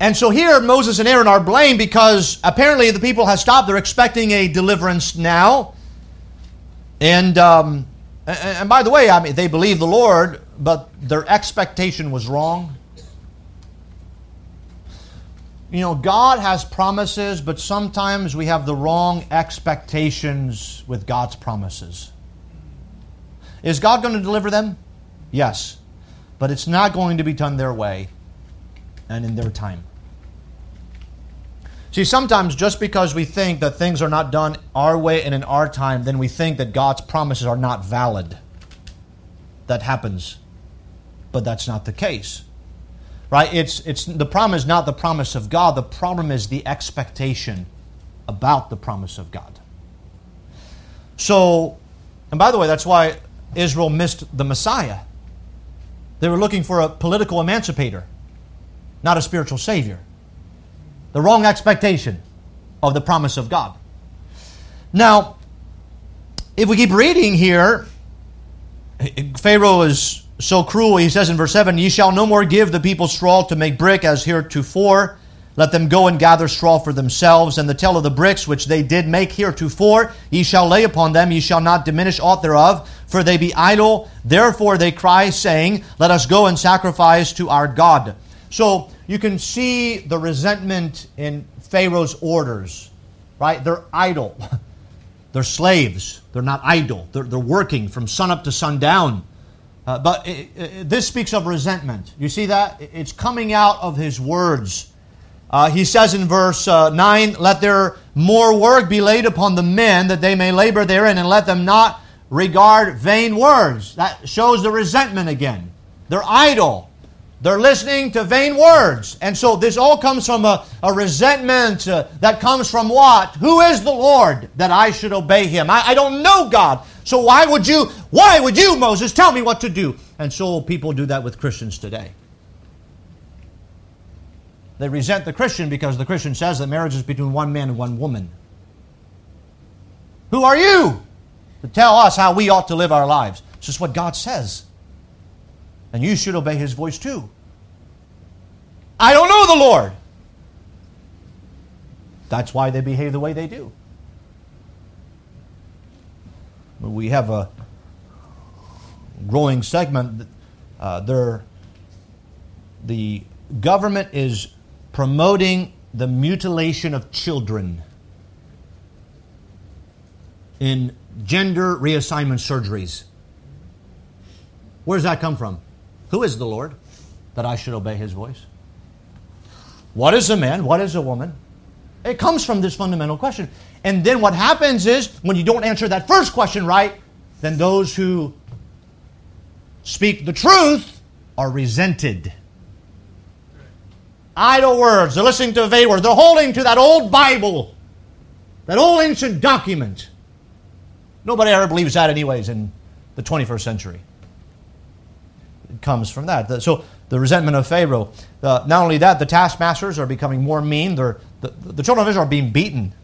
And so here Moses and Aaron are blamed because apparently the people have stopped. They're expecting a deliverance now. And by the way, I mean, they believed the Lord, but their expectation was wrong. You know, God has promises, but sometimes we have the wrong expectations with God's promises. Is God going to deliver them? Yes. But it's not going to be done their way and in their time. See, sometimes just because we think that things are not done our way and in our time, then we think that God's promises are not valid. That happens. But that's not the case. Right? It's the problem is not the promise of God. The problem is the expectation about the promise of God. So, and by the way, that's why Israel missed the Messiah. They were looking for a political emancipator, not a spiritual savior. The wrong expectation of the promise of God. Now, if we keep reading here, Pharaoh is so cruel. He says in verse 7, Ye shall no more give the people straw to make brick as heretofore. Let them go and gather straw for themselves, and the tell of the bricks which they did make heretofore, ye shall lay upon them, ye shall not diminish aught thereof, for they be idle. Therefore they cry, saying, Let us go and sacrifice to our God. So you can see the resentment in Pharaoh's orders, right? They're idle. They're slaves. They're not idle. They're working from sunup to sundown. But this speaks of resentment. You see that? It's coming out of his words. He says in verse 9, Let there more work be laid upon the men, that they may labor therein, and let them not regard vain words. That shows the resentment again. They're idle. They're listening to vain words. And so this all comes from a resentment that comes from what? Who is the Lord that I should obey him? I don't know God. So why would you Why would you, Moses, tell me what to do? And so people do that with Christians today. They resent the Christian because the Christian says that marriage is between one man and one woman. Who are you to tell us how we ought to live our lives? This is what God says. And you should obey His voice too. I don't know the Lord. That's why they behave the way they do. We have a growing segment. The government is promoting the mutilation of children in gender reassignment surgeries. Where does that come from? Who is the Lord that I should obey His voice? What is a man? What is a woman? It comes from this fundamental question. And then what happens is, when you don't answer that first question right, then those who speak the truth are resented. Idle words. They're listening to a vain word. They're holding to that old Bible, that old ancient document. Nobody ever believes that anyways in the 21st century. It comes from that. So the resentment of Pharaoh. Not only that, the taskmasters are becoming more mean. The children of Israel are being beaten.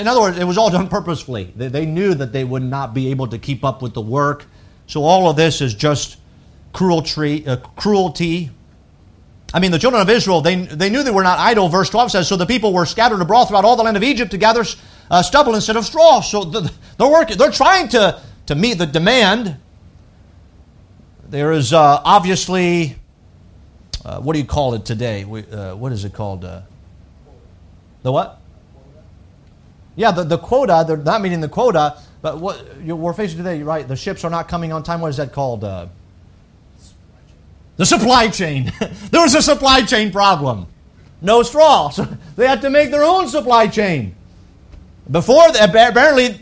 In other words, it was all done purposefully. They knew that they would not be able to keep up with the work. So all of this is just cruelty. I mean, the children of Israel, they knew they were not idle. Verse 12 says, so the people were scattered abroad throughout all the land of Egypt to gather stubble instead of straw. So they're trying to meet the demand. There is obviously, what do you call it today? What is it called? The what? Yeah, the quota. They're not meeting the quota. But what we're facing today, right? The ships are not coming on time. What is that called? The supply chain. There was a supply chain problem. No straw. So they had to make their own supply chain. Before, apparently,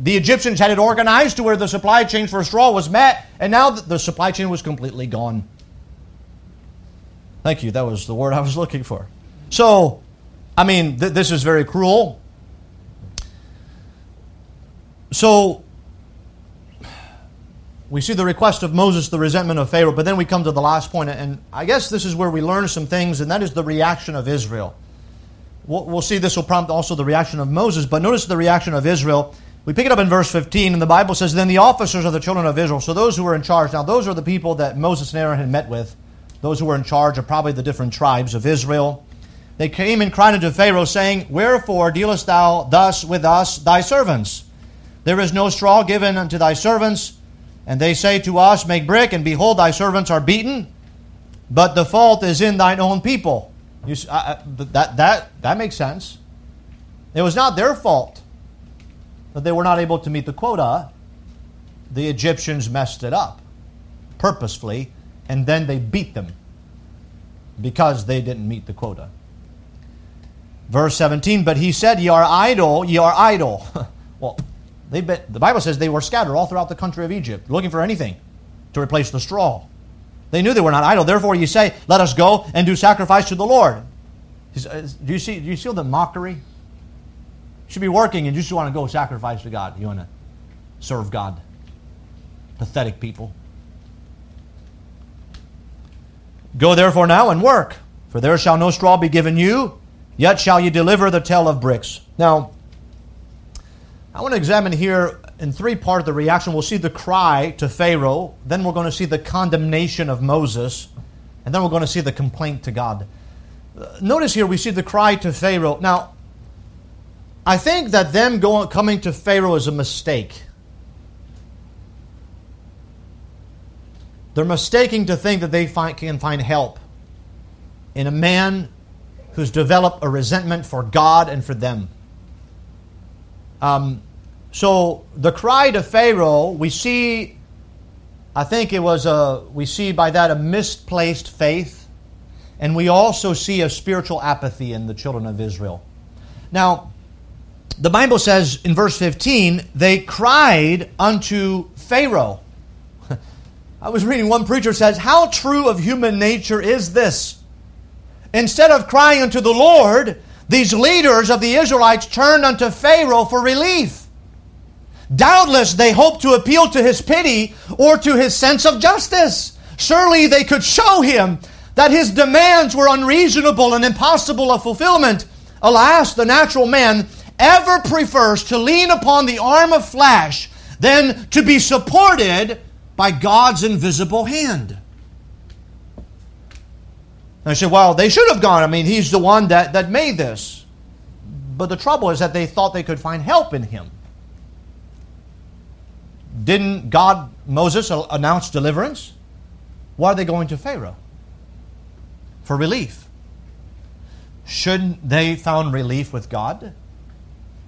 the Egyptians had it organized to where the supply chain for straw was met, and now the supply chain was completely gone. Thank you. That was the word I was looking for. So, I mean, this is very cruel. So, we see the request of Moses, the resentment of Pharaoh, but then we come to the last point, and I guess this is where we learn some things, and that is the reaction of Israel. We'll see this will prompt also the reaction of Moses, but notice the reaction of Israel. We pick it up in verse 15, and the Bible says, then the officers of the children of Israel, so those who were in charge, now those are the people that Moses and Aaron had met with. Those who were in charge are probably the different tribes of Israel. They came and cried unto Pharaoh, saying, wherefore dealest thou thus with us, thy servants? There is no straw given unto thy servants. And they say to us, make brick, and behold, thy servants are beaten. But the fault is in thine own people. That makes sense. It was not their fault that they were not able to meet the quota. The Egyptians messed it up purposefully, and then they beat them because they didn't meet the quota. Verse 17, but he said, ye are idle. Well, the Bible says they were scattered all throughout the country of Egypt, looking for anything to replace the straw. They knew they were not idle. Therefore, you say, let us go and do sacrifice to the Lord. Do you see the mockery? You should be working and you just want to go sacrifice to God. You want to serve God. Pathetic people. Go therefore now and work, for there shall no straw be given you, yet shall you deliver the tale of bricks. Now, I want to examine here in three parts the reaction. We'll see the cry to Pharaoh. Then we're going to see the condemnation of Moses. And then we're going to see the complaint to God. Notice here we see the cry to Pharaoh. Now, I think that them coming to Pharaoh is a mistake. They're mistaking to think that they can find help in a man who's developed a resentment for God and for them. So the cry to Pharaoh, we see by that a misplaced faith, and we also see a spiritual apathy in the children of Israel. Now, the Bible says in verse 15, they cried unto Pharaoh. I was reading one preacher says, how true of human nature is this? Instead of crying unto the Lord, these leaders of the Israelites turned unto Pharaoh for relief. Doubtless they hoped to appeal to his pity or to his sense of justice. Surely they could show him that his demands were unreasonable and impossible of fulfillment. Alas, the natural man ever prefers to lean upon the arm of flesh than to be supported by God's invisible hand. And I said, well, they should have gone. I mean, he's the one that made this. But the trouble is that they thought they could find help in him. Didn't God, Moses, announce deliverance? Why are they going to Pharaoh? For relief. Shouldn't they found relief with God?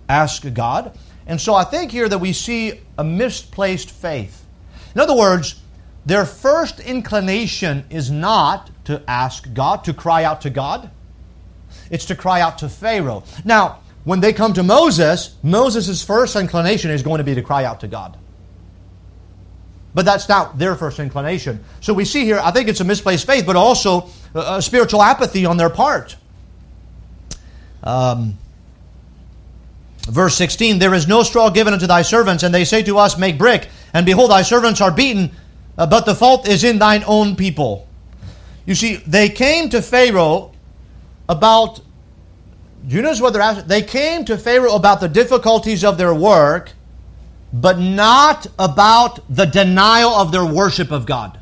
Ask God. And so I think here that we see a misplaced faith. In other words, their first inclination is not to ask God, to cry out to God. It's to cry out to Pharaoh. Now, when they come to Moses, Moses' first inclination is going to be to cry out to God. But that's not their first inclination. So we see here, I think it's a misplaced faith, but also a spiritual apathy on their part. Verse 16, there is no straw given unto thy servants, and they say to us, make brick. And behold, thy servants are beaten, but the fault is in thine own people. You see, they came to Pharaoh about, do you notice what they're asking? They came to Pharaoh about the difficulties of their work, but not about the denial of their worship of God.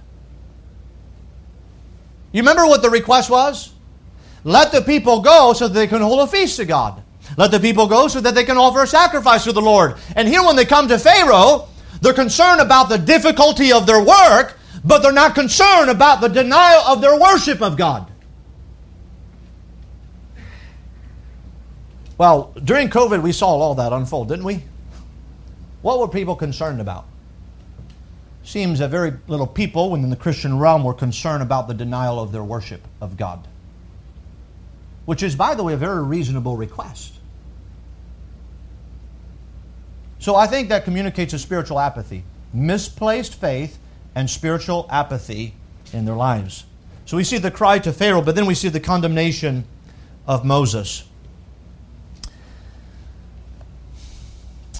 You remember what the request was? Let the people go so that they can hold a feast to God. Let the people go so that they can offer a sacrifice to the Lord. And here when they come to Pharaoh, they're concerned about the difficulty of their work, but they're not concerned about the denial of their worship of God. Well, during COVID, we saw all that unfold, didn't we? What were people concerned about? Seems that very little people within the Christian realm were concerned about the denial of their worship of God. Which is, by the way, a very reasonable request. So I think that communicates a spiritual apathy, misplaced faith, and spiritual apathy in their lives. So we see the cry to Pharaoh, but then we see the condemnation of Moses.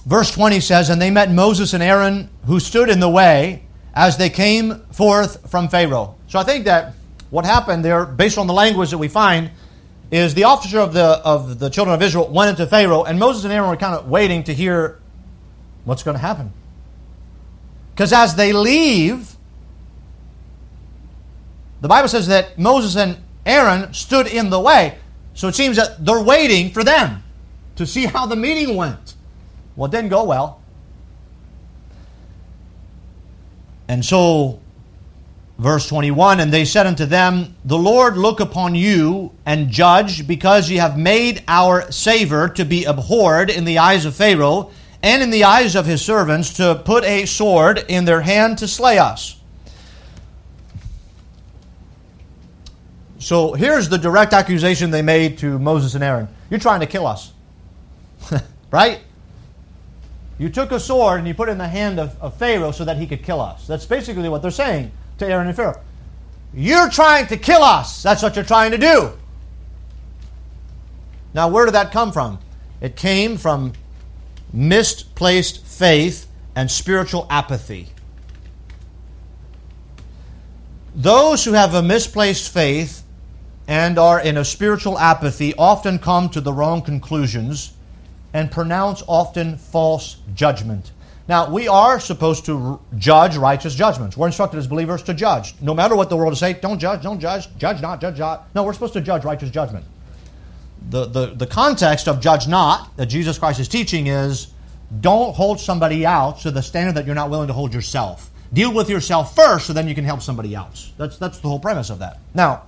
Verse 20 says, and they met Moses and Aaron, who stood in the way as they came forth from Pharaoh. So I think that what happened there, based on the language that we find, is the officer of the children of Israel went into Pharaoh, and Moses and Aaron were kind of waiting to hear what's going to happen. Because as they leave, the Bible says that Moses and Aaron stood in the way. So it seems that they're waiting for them to see how the meeting went. Well, it didn't go well. And so, verse 21, and they said unto them, the Lord look upon you and judge, because ye have made our savor to be abhorred in the eyes of Pharaoh, and in the eyes of his servants, to put a sword in their hand to slay us. So here's the direct accusation they made to Moses and Aaron. You're trying to kill us. Right? You took a sword and you put it in the hand of Pharaoh so that he could kill us. That's basically what they're saying to Aaron and Pharaoh. You're trying to kill us. That's what you're trying to do. Now, where did that come from? It came from misplaced faith and spiritual apathy. Those who have a misplaced faith and are in a spiritual apathy often come to the wrong conclusions and pronounce often false judgment. Now, we are supposed to judge righteous judgments. We're instructed as believers to judge. No matter what the world is saying, don't judge not, judge not. No, we're supposed to judge righteous judgment. The context of judge not that Jesus Christ is teaching is don't hold somebody out to the standard that you're not willing to hold yourself. Deal with yourself first so then you can help somebody else. That's the whole premise of that. Now,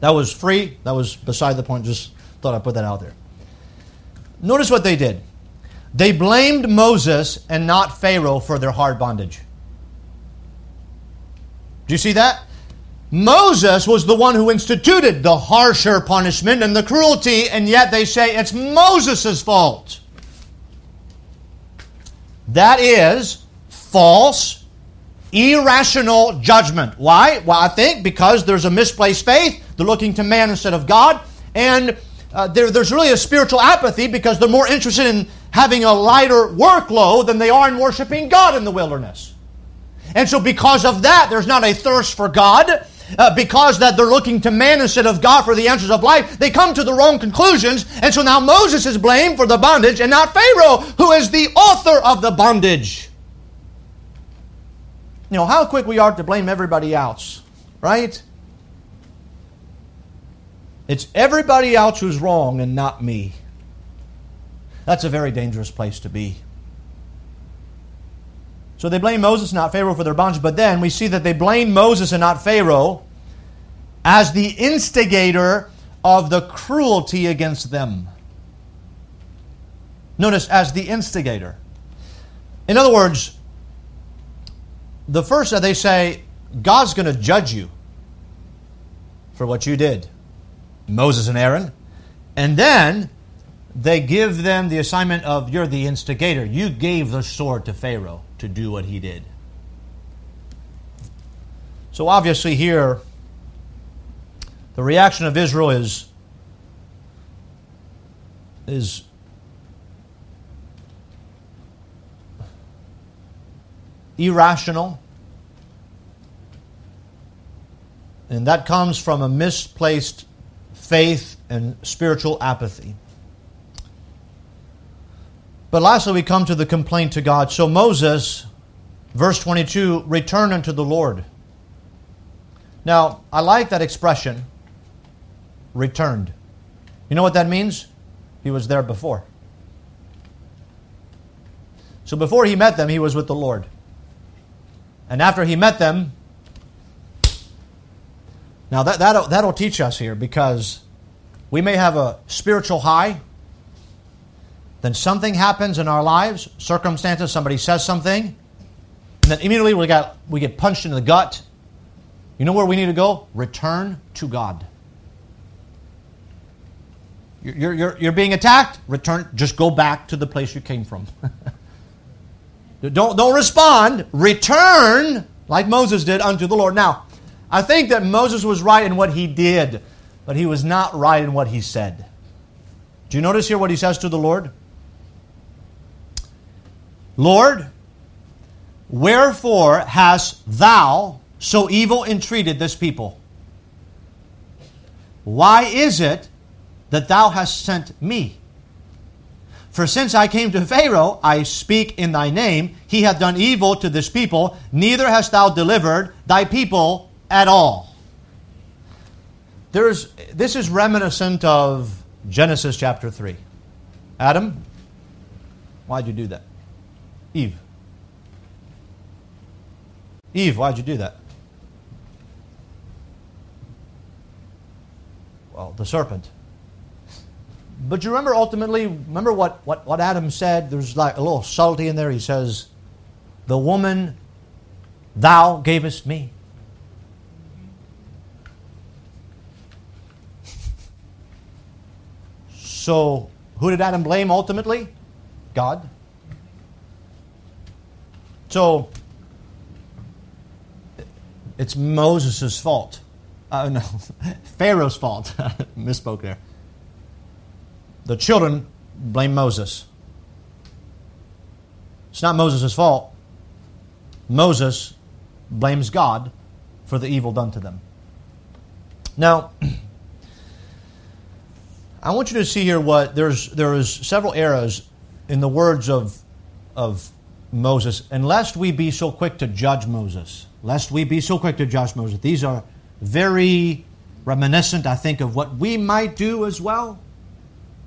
that was free. That was beside the point. Just thought I'd put that out there. Notice what they did. They blamed Moses and not Pharaoh for their hard bondage. Do you see that? Moses was the one who instituted the harsher punishment and the cruelty, and yet they say it's Moses' fault. That is false, irrational judgment. Why? Well, I think because there's a misplaced faith. They're looking to man instead of God, and there's really a spiritual apathy because they're more interested in having a lighter workload than they are in worshiping God in the wilderness. And so because of that, there's not a thirst for God. Because that they're looking to man instead of God for the answers of life, they come to the wrong conclusions. And so now Moses is blamed for the bondage and not Pharaoh, who is the author of the bondage. You know, how quick we are to blame everybody else, right? It's everybody else who's wrong and not me. That's a very dangerous place to be. So they blame Moses, not Pharaoh, for their bondage. But then we see that they blame Moses and not Pharaoh as the instigator of the cruelty against them. Notice, as the instigator. In other words, the first that they say, God's going to judge you for what you did, Moses and Aaron. And then they give them the assignment of, you're the instigator. You gave the sword to Pharaoh to do what he did. So obviously here, the reaction of Israel is irrational. And that comes from a misplaced faith and spiritual apathy. But lastly, we come to the complaint to God. So Moses, verse 22, returned unto the Lord. Now, I like that expression, returned. You know what that means? He was there before. So before he met them, he was with the Lord. And after he met them, now that'll teach us here, because we may have a spiritual high. Then something happens in our lives, circumstances, somebody says something, and then immediately we get punched in the gut. You know where we need to go? Return to God. You're being attacked? Return. Just go back to the place you came from. Don't respond. Return, like Moses did, unto the Lord. Now, I think that Moses was right in what he did, but he was not right in what he said. Do you notice here what he says to the Lord? Lord, wherefore hast thou so evil entreated this people? Why is it that thou hast sent me? For since I came to Pharaoh, I speak in thy name. He hath done evil to this people. Neither hast thou delivered thy people at all. This is reminiscent of Genesis chapter 3. Adam, why'd you do that? Eve, why'd you do that? Well, the serpent. But you remember ultimately, what Adam said? There's like a little subtlety in there. He says, the woman thou gavest me. So who did Adam blame ultimately? God. So it's Moses' fault. No, Pharaoh's fault. Misspoke there. The children blame Moses. It's not Moses' fault. Moses blames God for the evil done to them. Now, I want you to see here what there is several errors in the words of Moses. And lest we be so quick to judge Moses. These are very reminiscent, I think, of what we might do as well.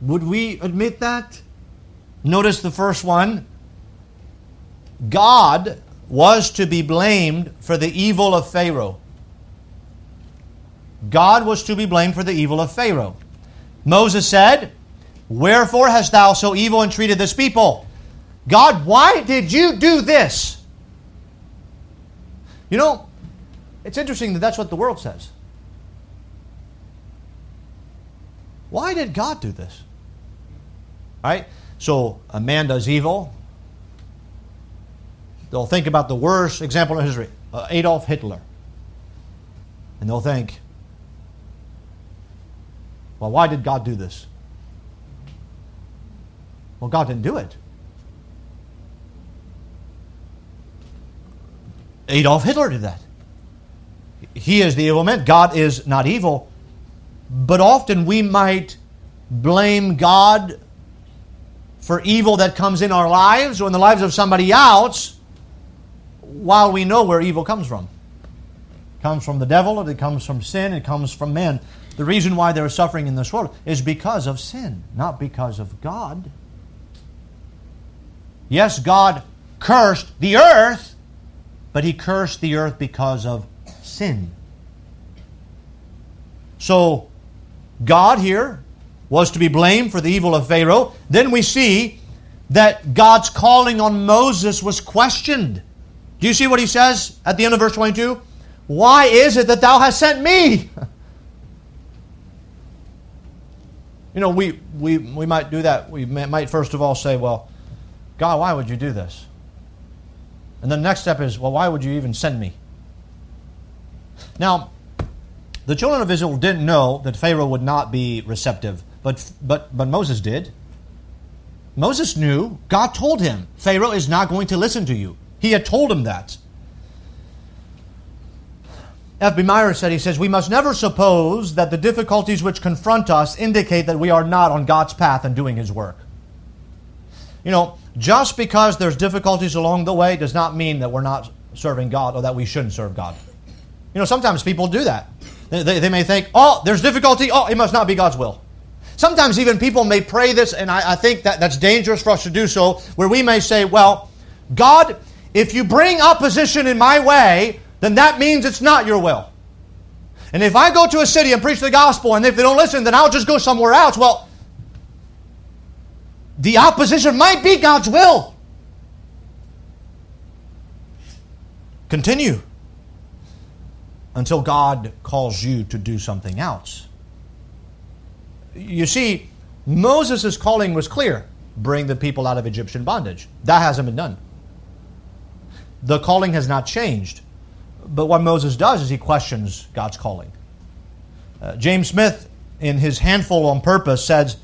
Would we admit that? Notice the first one. God was to be blamed for the evil of Pharaoh. Moses said, wherefore hast thou so evil entreated this people? God, why did you do this? You know, it's interesting that that's what the world says. Why did God do this? All right? So, a man does evil. They'll think about the worst example in history, Adolf Hitler. And they'll think, well, why did God do this? Well, God didn't do it. Adolf Hitler did that. He is the evil man. God is not evil. But often we might blame God for evil that comes in our lives or in the lives of somebody else, while we know where evil comes from. It comes from the devil, and it comes from sin, it comes from man. The reason why there is suffering in this world is because of sin, not because of God. Yes, God cursed the earth, but He cursed the earth because of sin. So, God here was to be blamed for the evil of Pharaoh. Then we see that God's calling on Moses was questioned. Do you see what he says at the end of verse 22? Why is it that thou hast sent me? You know, we might do that. We might first of all say, well, God, why would you do this? And then the next step is, well, why would you even send me? Now, the children of Israel didn't know that Pharaoh would not be receptive, but Moses did. Moses knew. God told him, Pharaoh is not going to listen to you. He had told him that. F.B. Meyer said, he says, we must never suppose that the difficulties which confront us indicate that we are not on God's path and doing His work. You know, just because there's difficulties along the way does not mean that we're not serving God or that we shouldn't serve God. You know, sometimes people do that. They may think, oh, there's difficulty. Oh, it must not be God's will. Sometimes even people may pray this, and I think that's dangerous for us to do so, where we may say, well, God, if you bring opposition in my way, then that means it's not your will. And if I go to a city and preach the gospel, and if they don't listen, then I'll just go somewhere else. Well, the opposition might be God's will. Continue until God calls you to do something else. You see, Moses' calling was clear. Bring the people out of Egyptian bondage. That hasn't been done. The calling has not changed. But what Moses does is he questions God's calling. James Smith, in his Handful on Purpose, says,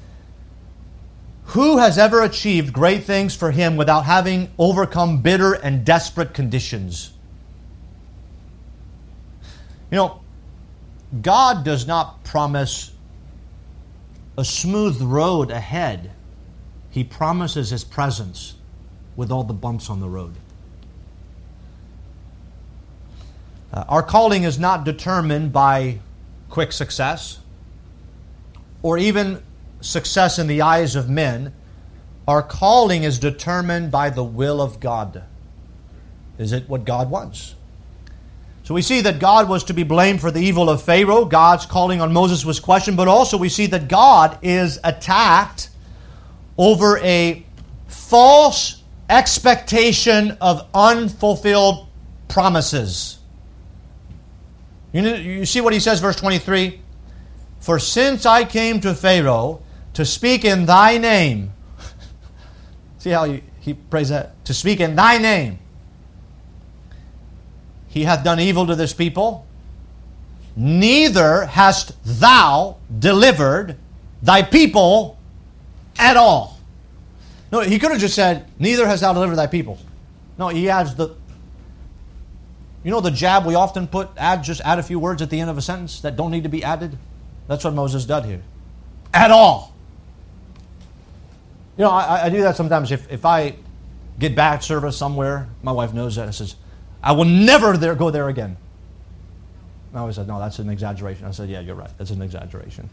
who has ever achieved great things for Him without having overcome bitter and desperate conditions? You know, God does not promise a smooth road ahead. He promises His presence with all the bumps on the road. Our calling is not determined by quick success or even success in the eyes of men. Our calling is determined by the will of God. Is it what God wants? So we see that God was to be blamed for the evil of Pharaoh. God's calling on Moses was questioned, but also we see that God is attacked over a false expectation of unfulfilled promises. You see what he says, verse 23? For since I came to Pharaoh to speak in thy name. See how he prays that? To speak in thy name. He hath done evil to this people. Neither hast thou delivered thy people at all. No, he could have just said, neither hast thou delivered thy people. No, he adds the... You know the jab we often put, add a few words at the end of a sentence that don't need to be added? That's what Moses did here. At all. You know, I do that sometimes. If I get back service somewhere, my wife knows that. I says, I will never go there again. And I always said, no, that's an exaggeration. I said, yeah, you're right. That's an exaggeration.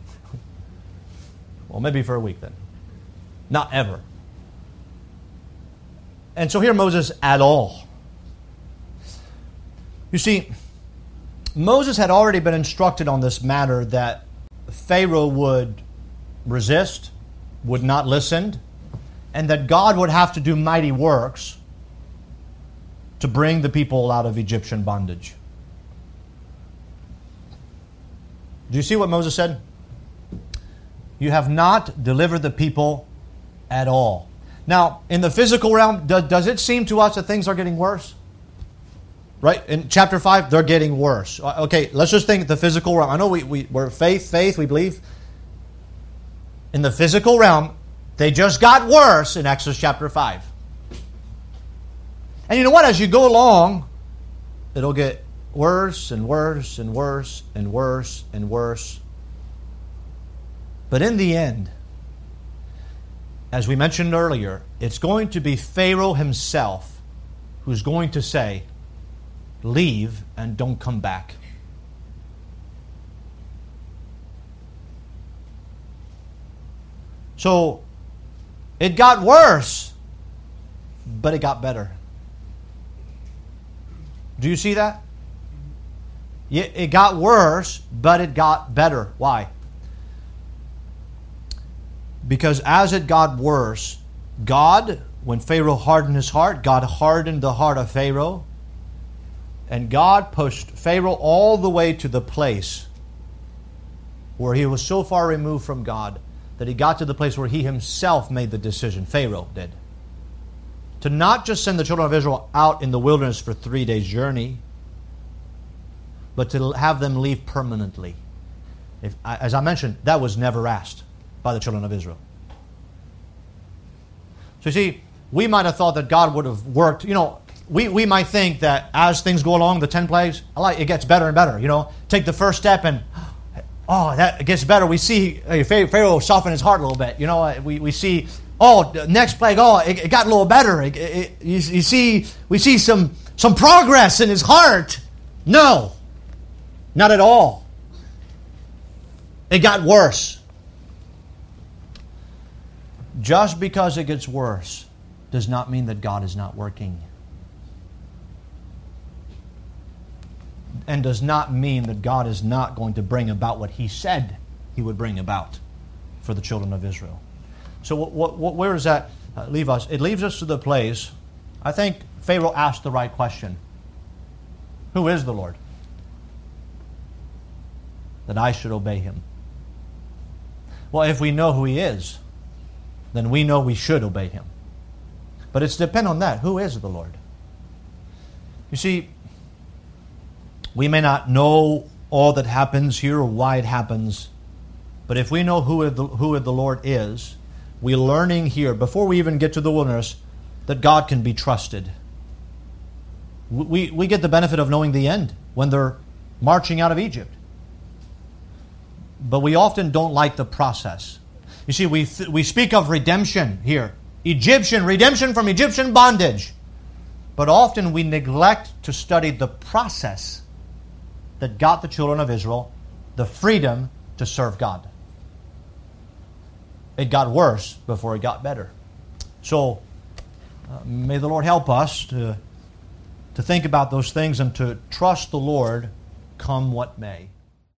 Well, maybe for a week then. Not ever. And so here Moses, at all. You see, Moses had already been instructed on this matter that Pharaoh would resist, would not listen, and that God would have to do mighty works to bring the people out of Egyptian bondage. Do you see what Moses said? You have not delivered the people at all. Now, in the physical realm, does it seem to us that things are getting worse? Right? In chapter 5, they're getting worse. Okay, let's just think the physical realm. I know we're faith, we believe. In the physical realm, They just got worse in Exodus chapter 5. And you know what? As you go along, it'll get worse and worse and worse and worse and worse. But in the end, as we mentioned earlier, it's going to be Pharaoh himself who's going to say, leave and don't come back. So it got worse, but it got better. Do you see that? It got worse, but it got better. Why? Because as it got worse, God, when Pharaoh hardened his heart, God hardened the heart of Pharaoh. And God pushed Pharaoh all the way to the place where he was so far removed from God that he got to the place where he himself made the decision, Pharaoh did, to not just send the children of Israel out in the wilderness for 3 days' journey, but to have them leave permanently. As I mentioned, that was never asked by the children of Israel. So you see, we might have thought that God would have worked, we might think that as things go along, the 10 plagues, it gets better and better, Take the first step and, that gets better. We see Pharaoh soften his heart a little bit. We see, next plague, it got a little better. We see some progress in his heart. No, not at all. It got worse. Just because it gets worse does not mean that God is not working. And does not mean that God is not going to bring about what He said He would bring about for the children of Israel. So where does that leave us? It leaves us to the place, I think Pharaoh asked the right question. Who is the Lord? That I should obey Him. Well, if we know who He is, then we know we should obey Him. But it's dependent on that. Who is the Lord? You see, we may not know all that happens here or why it happens, but if we know who the Lord is, we're learning here, before we even get to the wilderness, that God can be trusted. We get the benefit of knowing the end when they're marching out of Egypt. But we often don't like the process. You see, we speak of redemption here. Egyptian, redemption from Egyptian bondage. But often we neglect to study the process that got the children of Israel the freedom to serve God. It got worse before it got better. So may the Lord help us to think about those things and to trust the Lord come what may.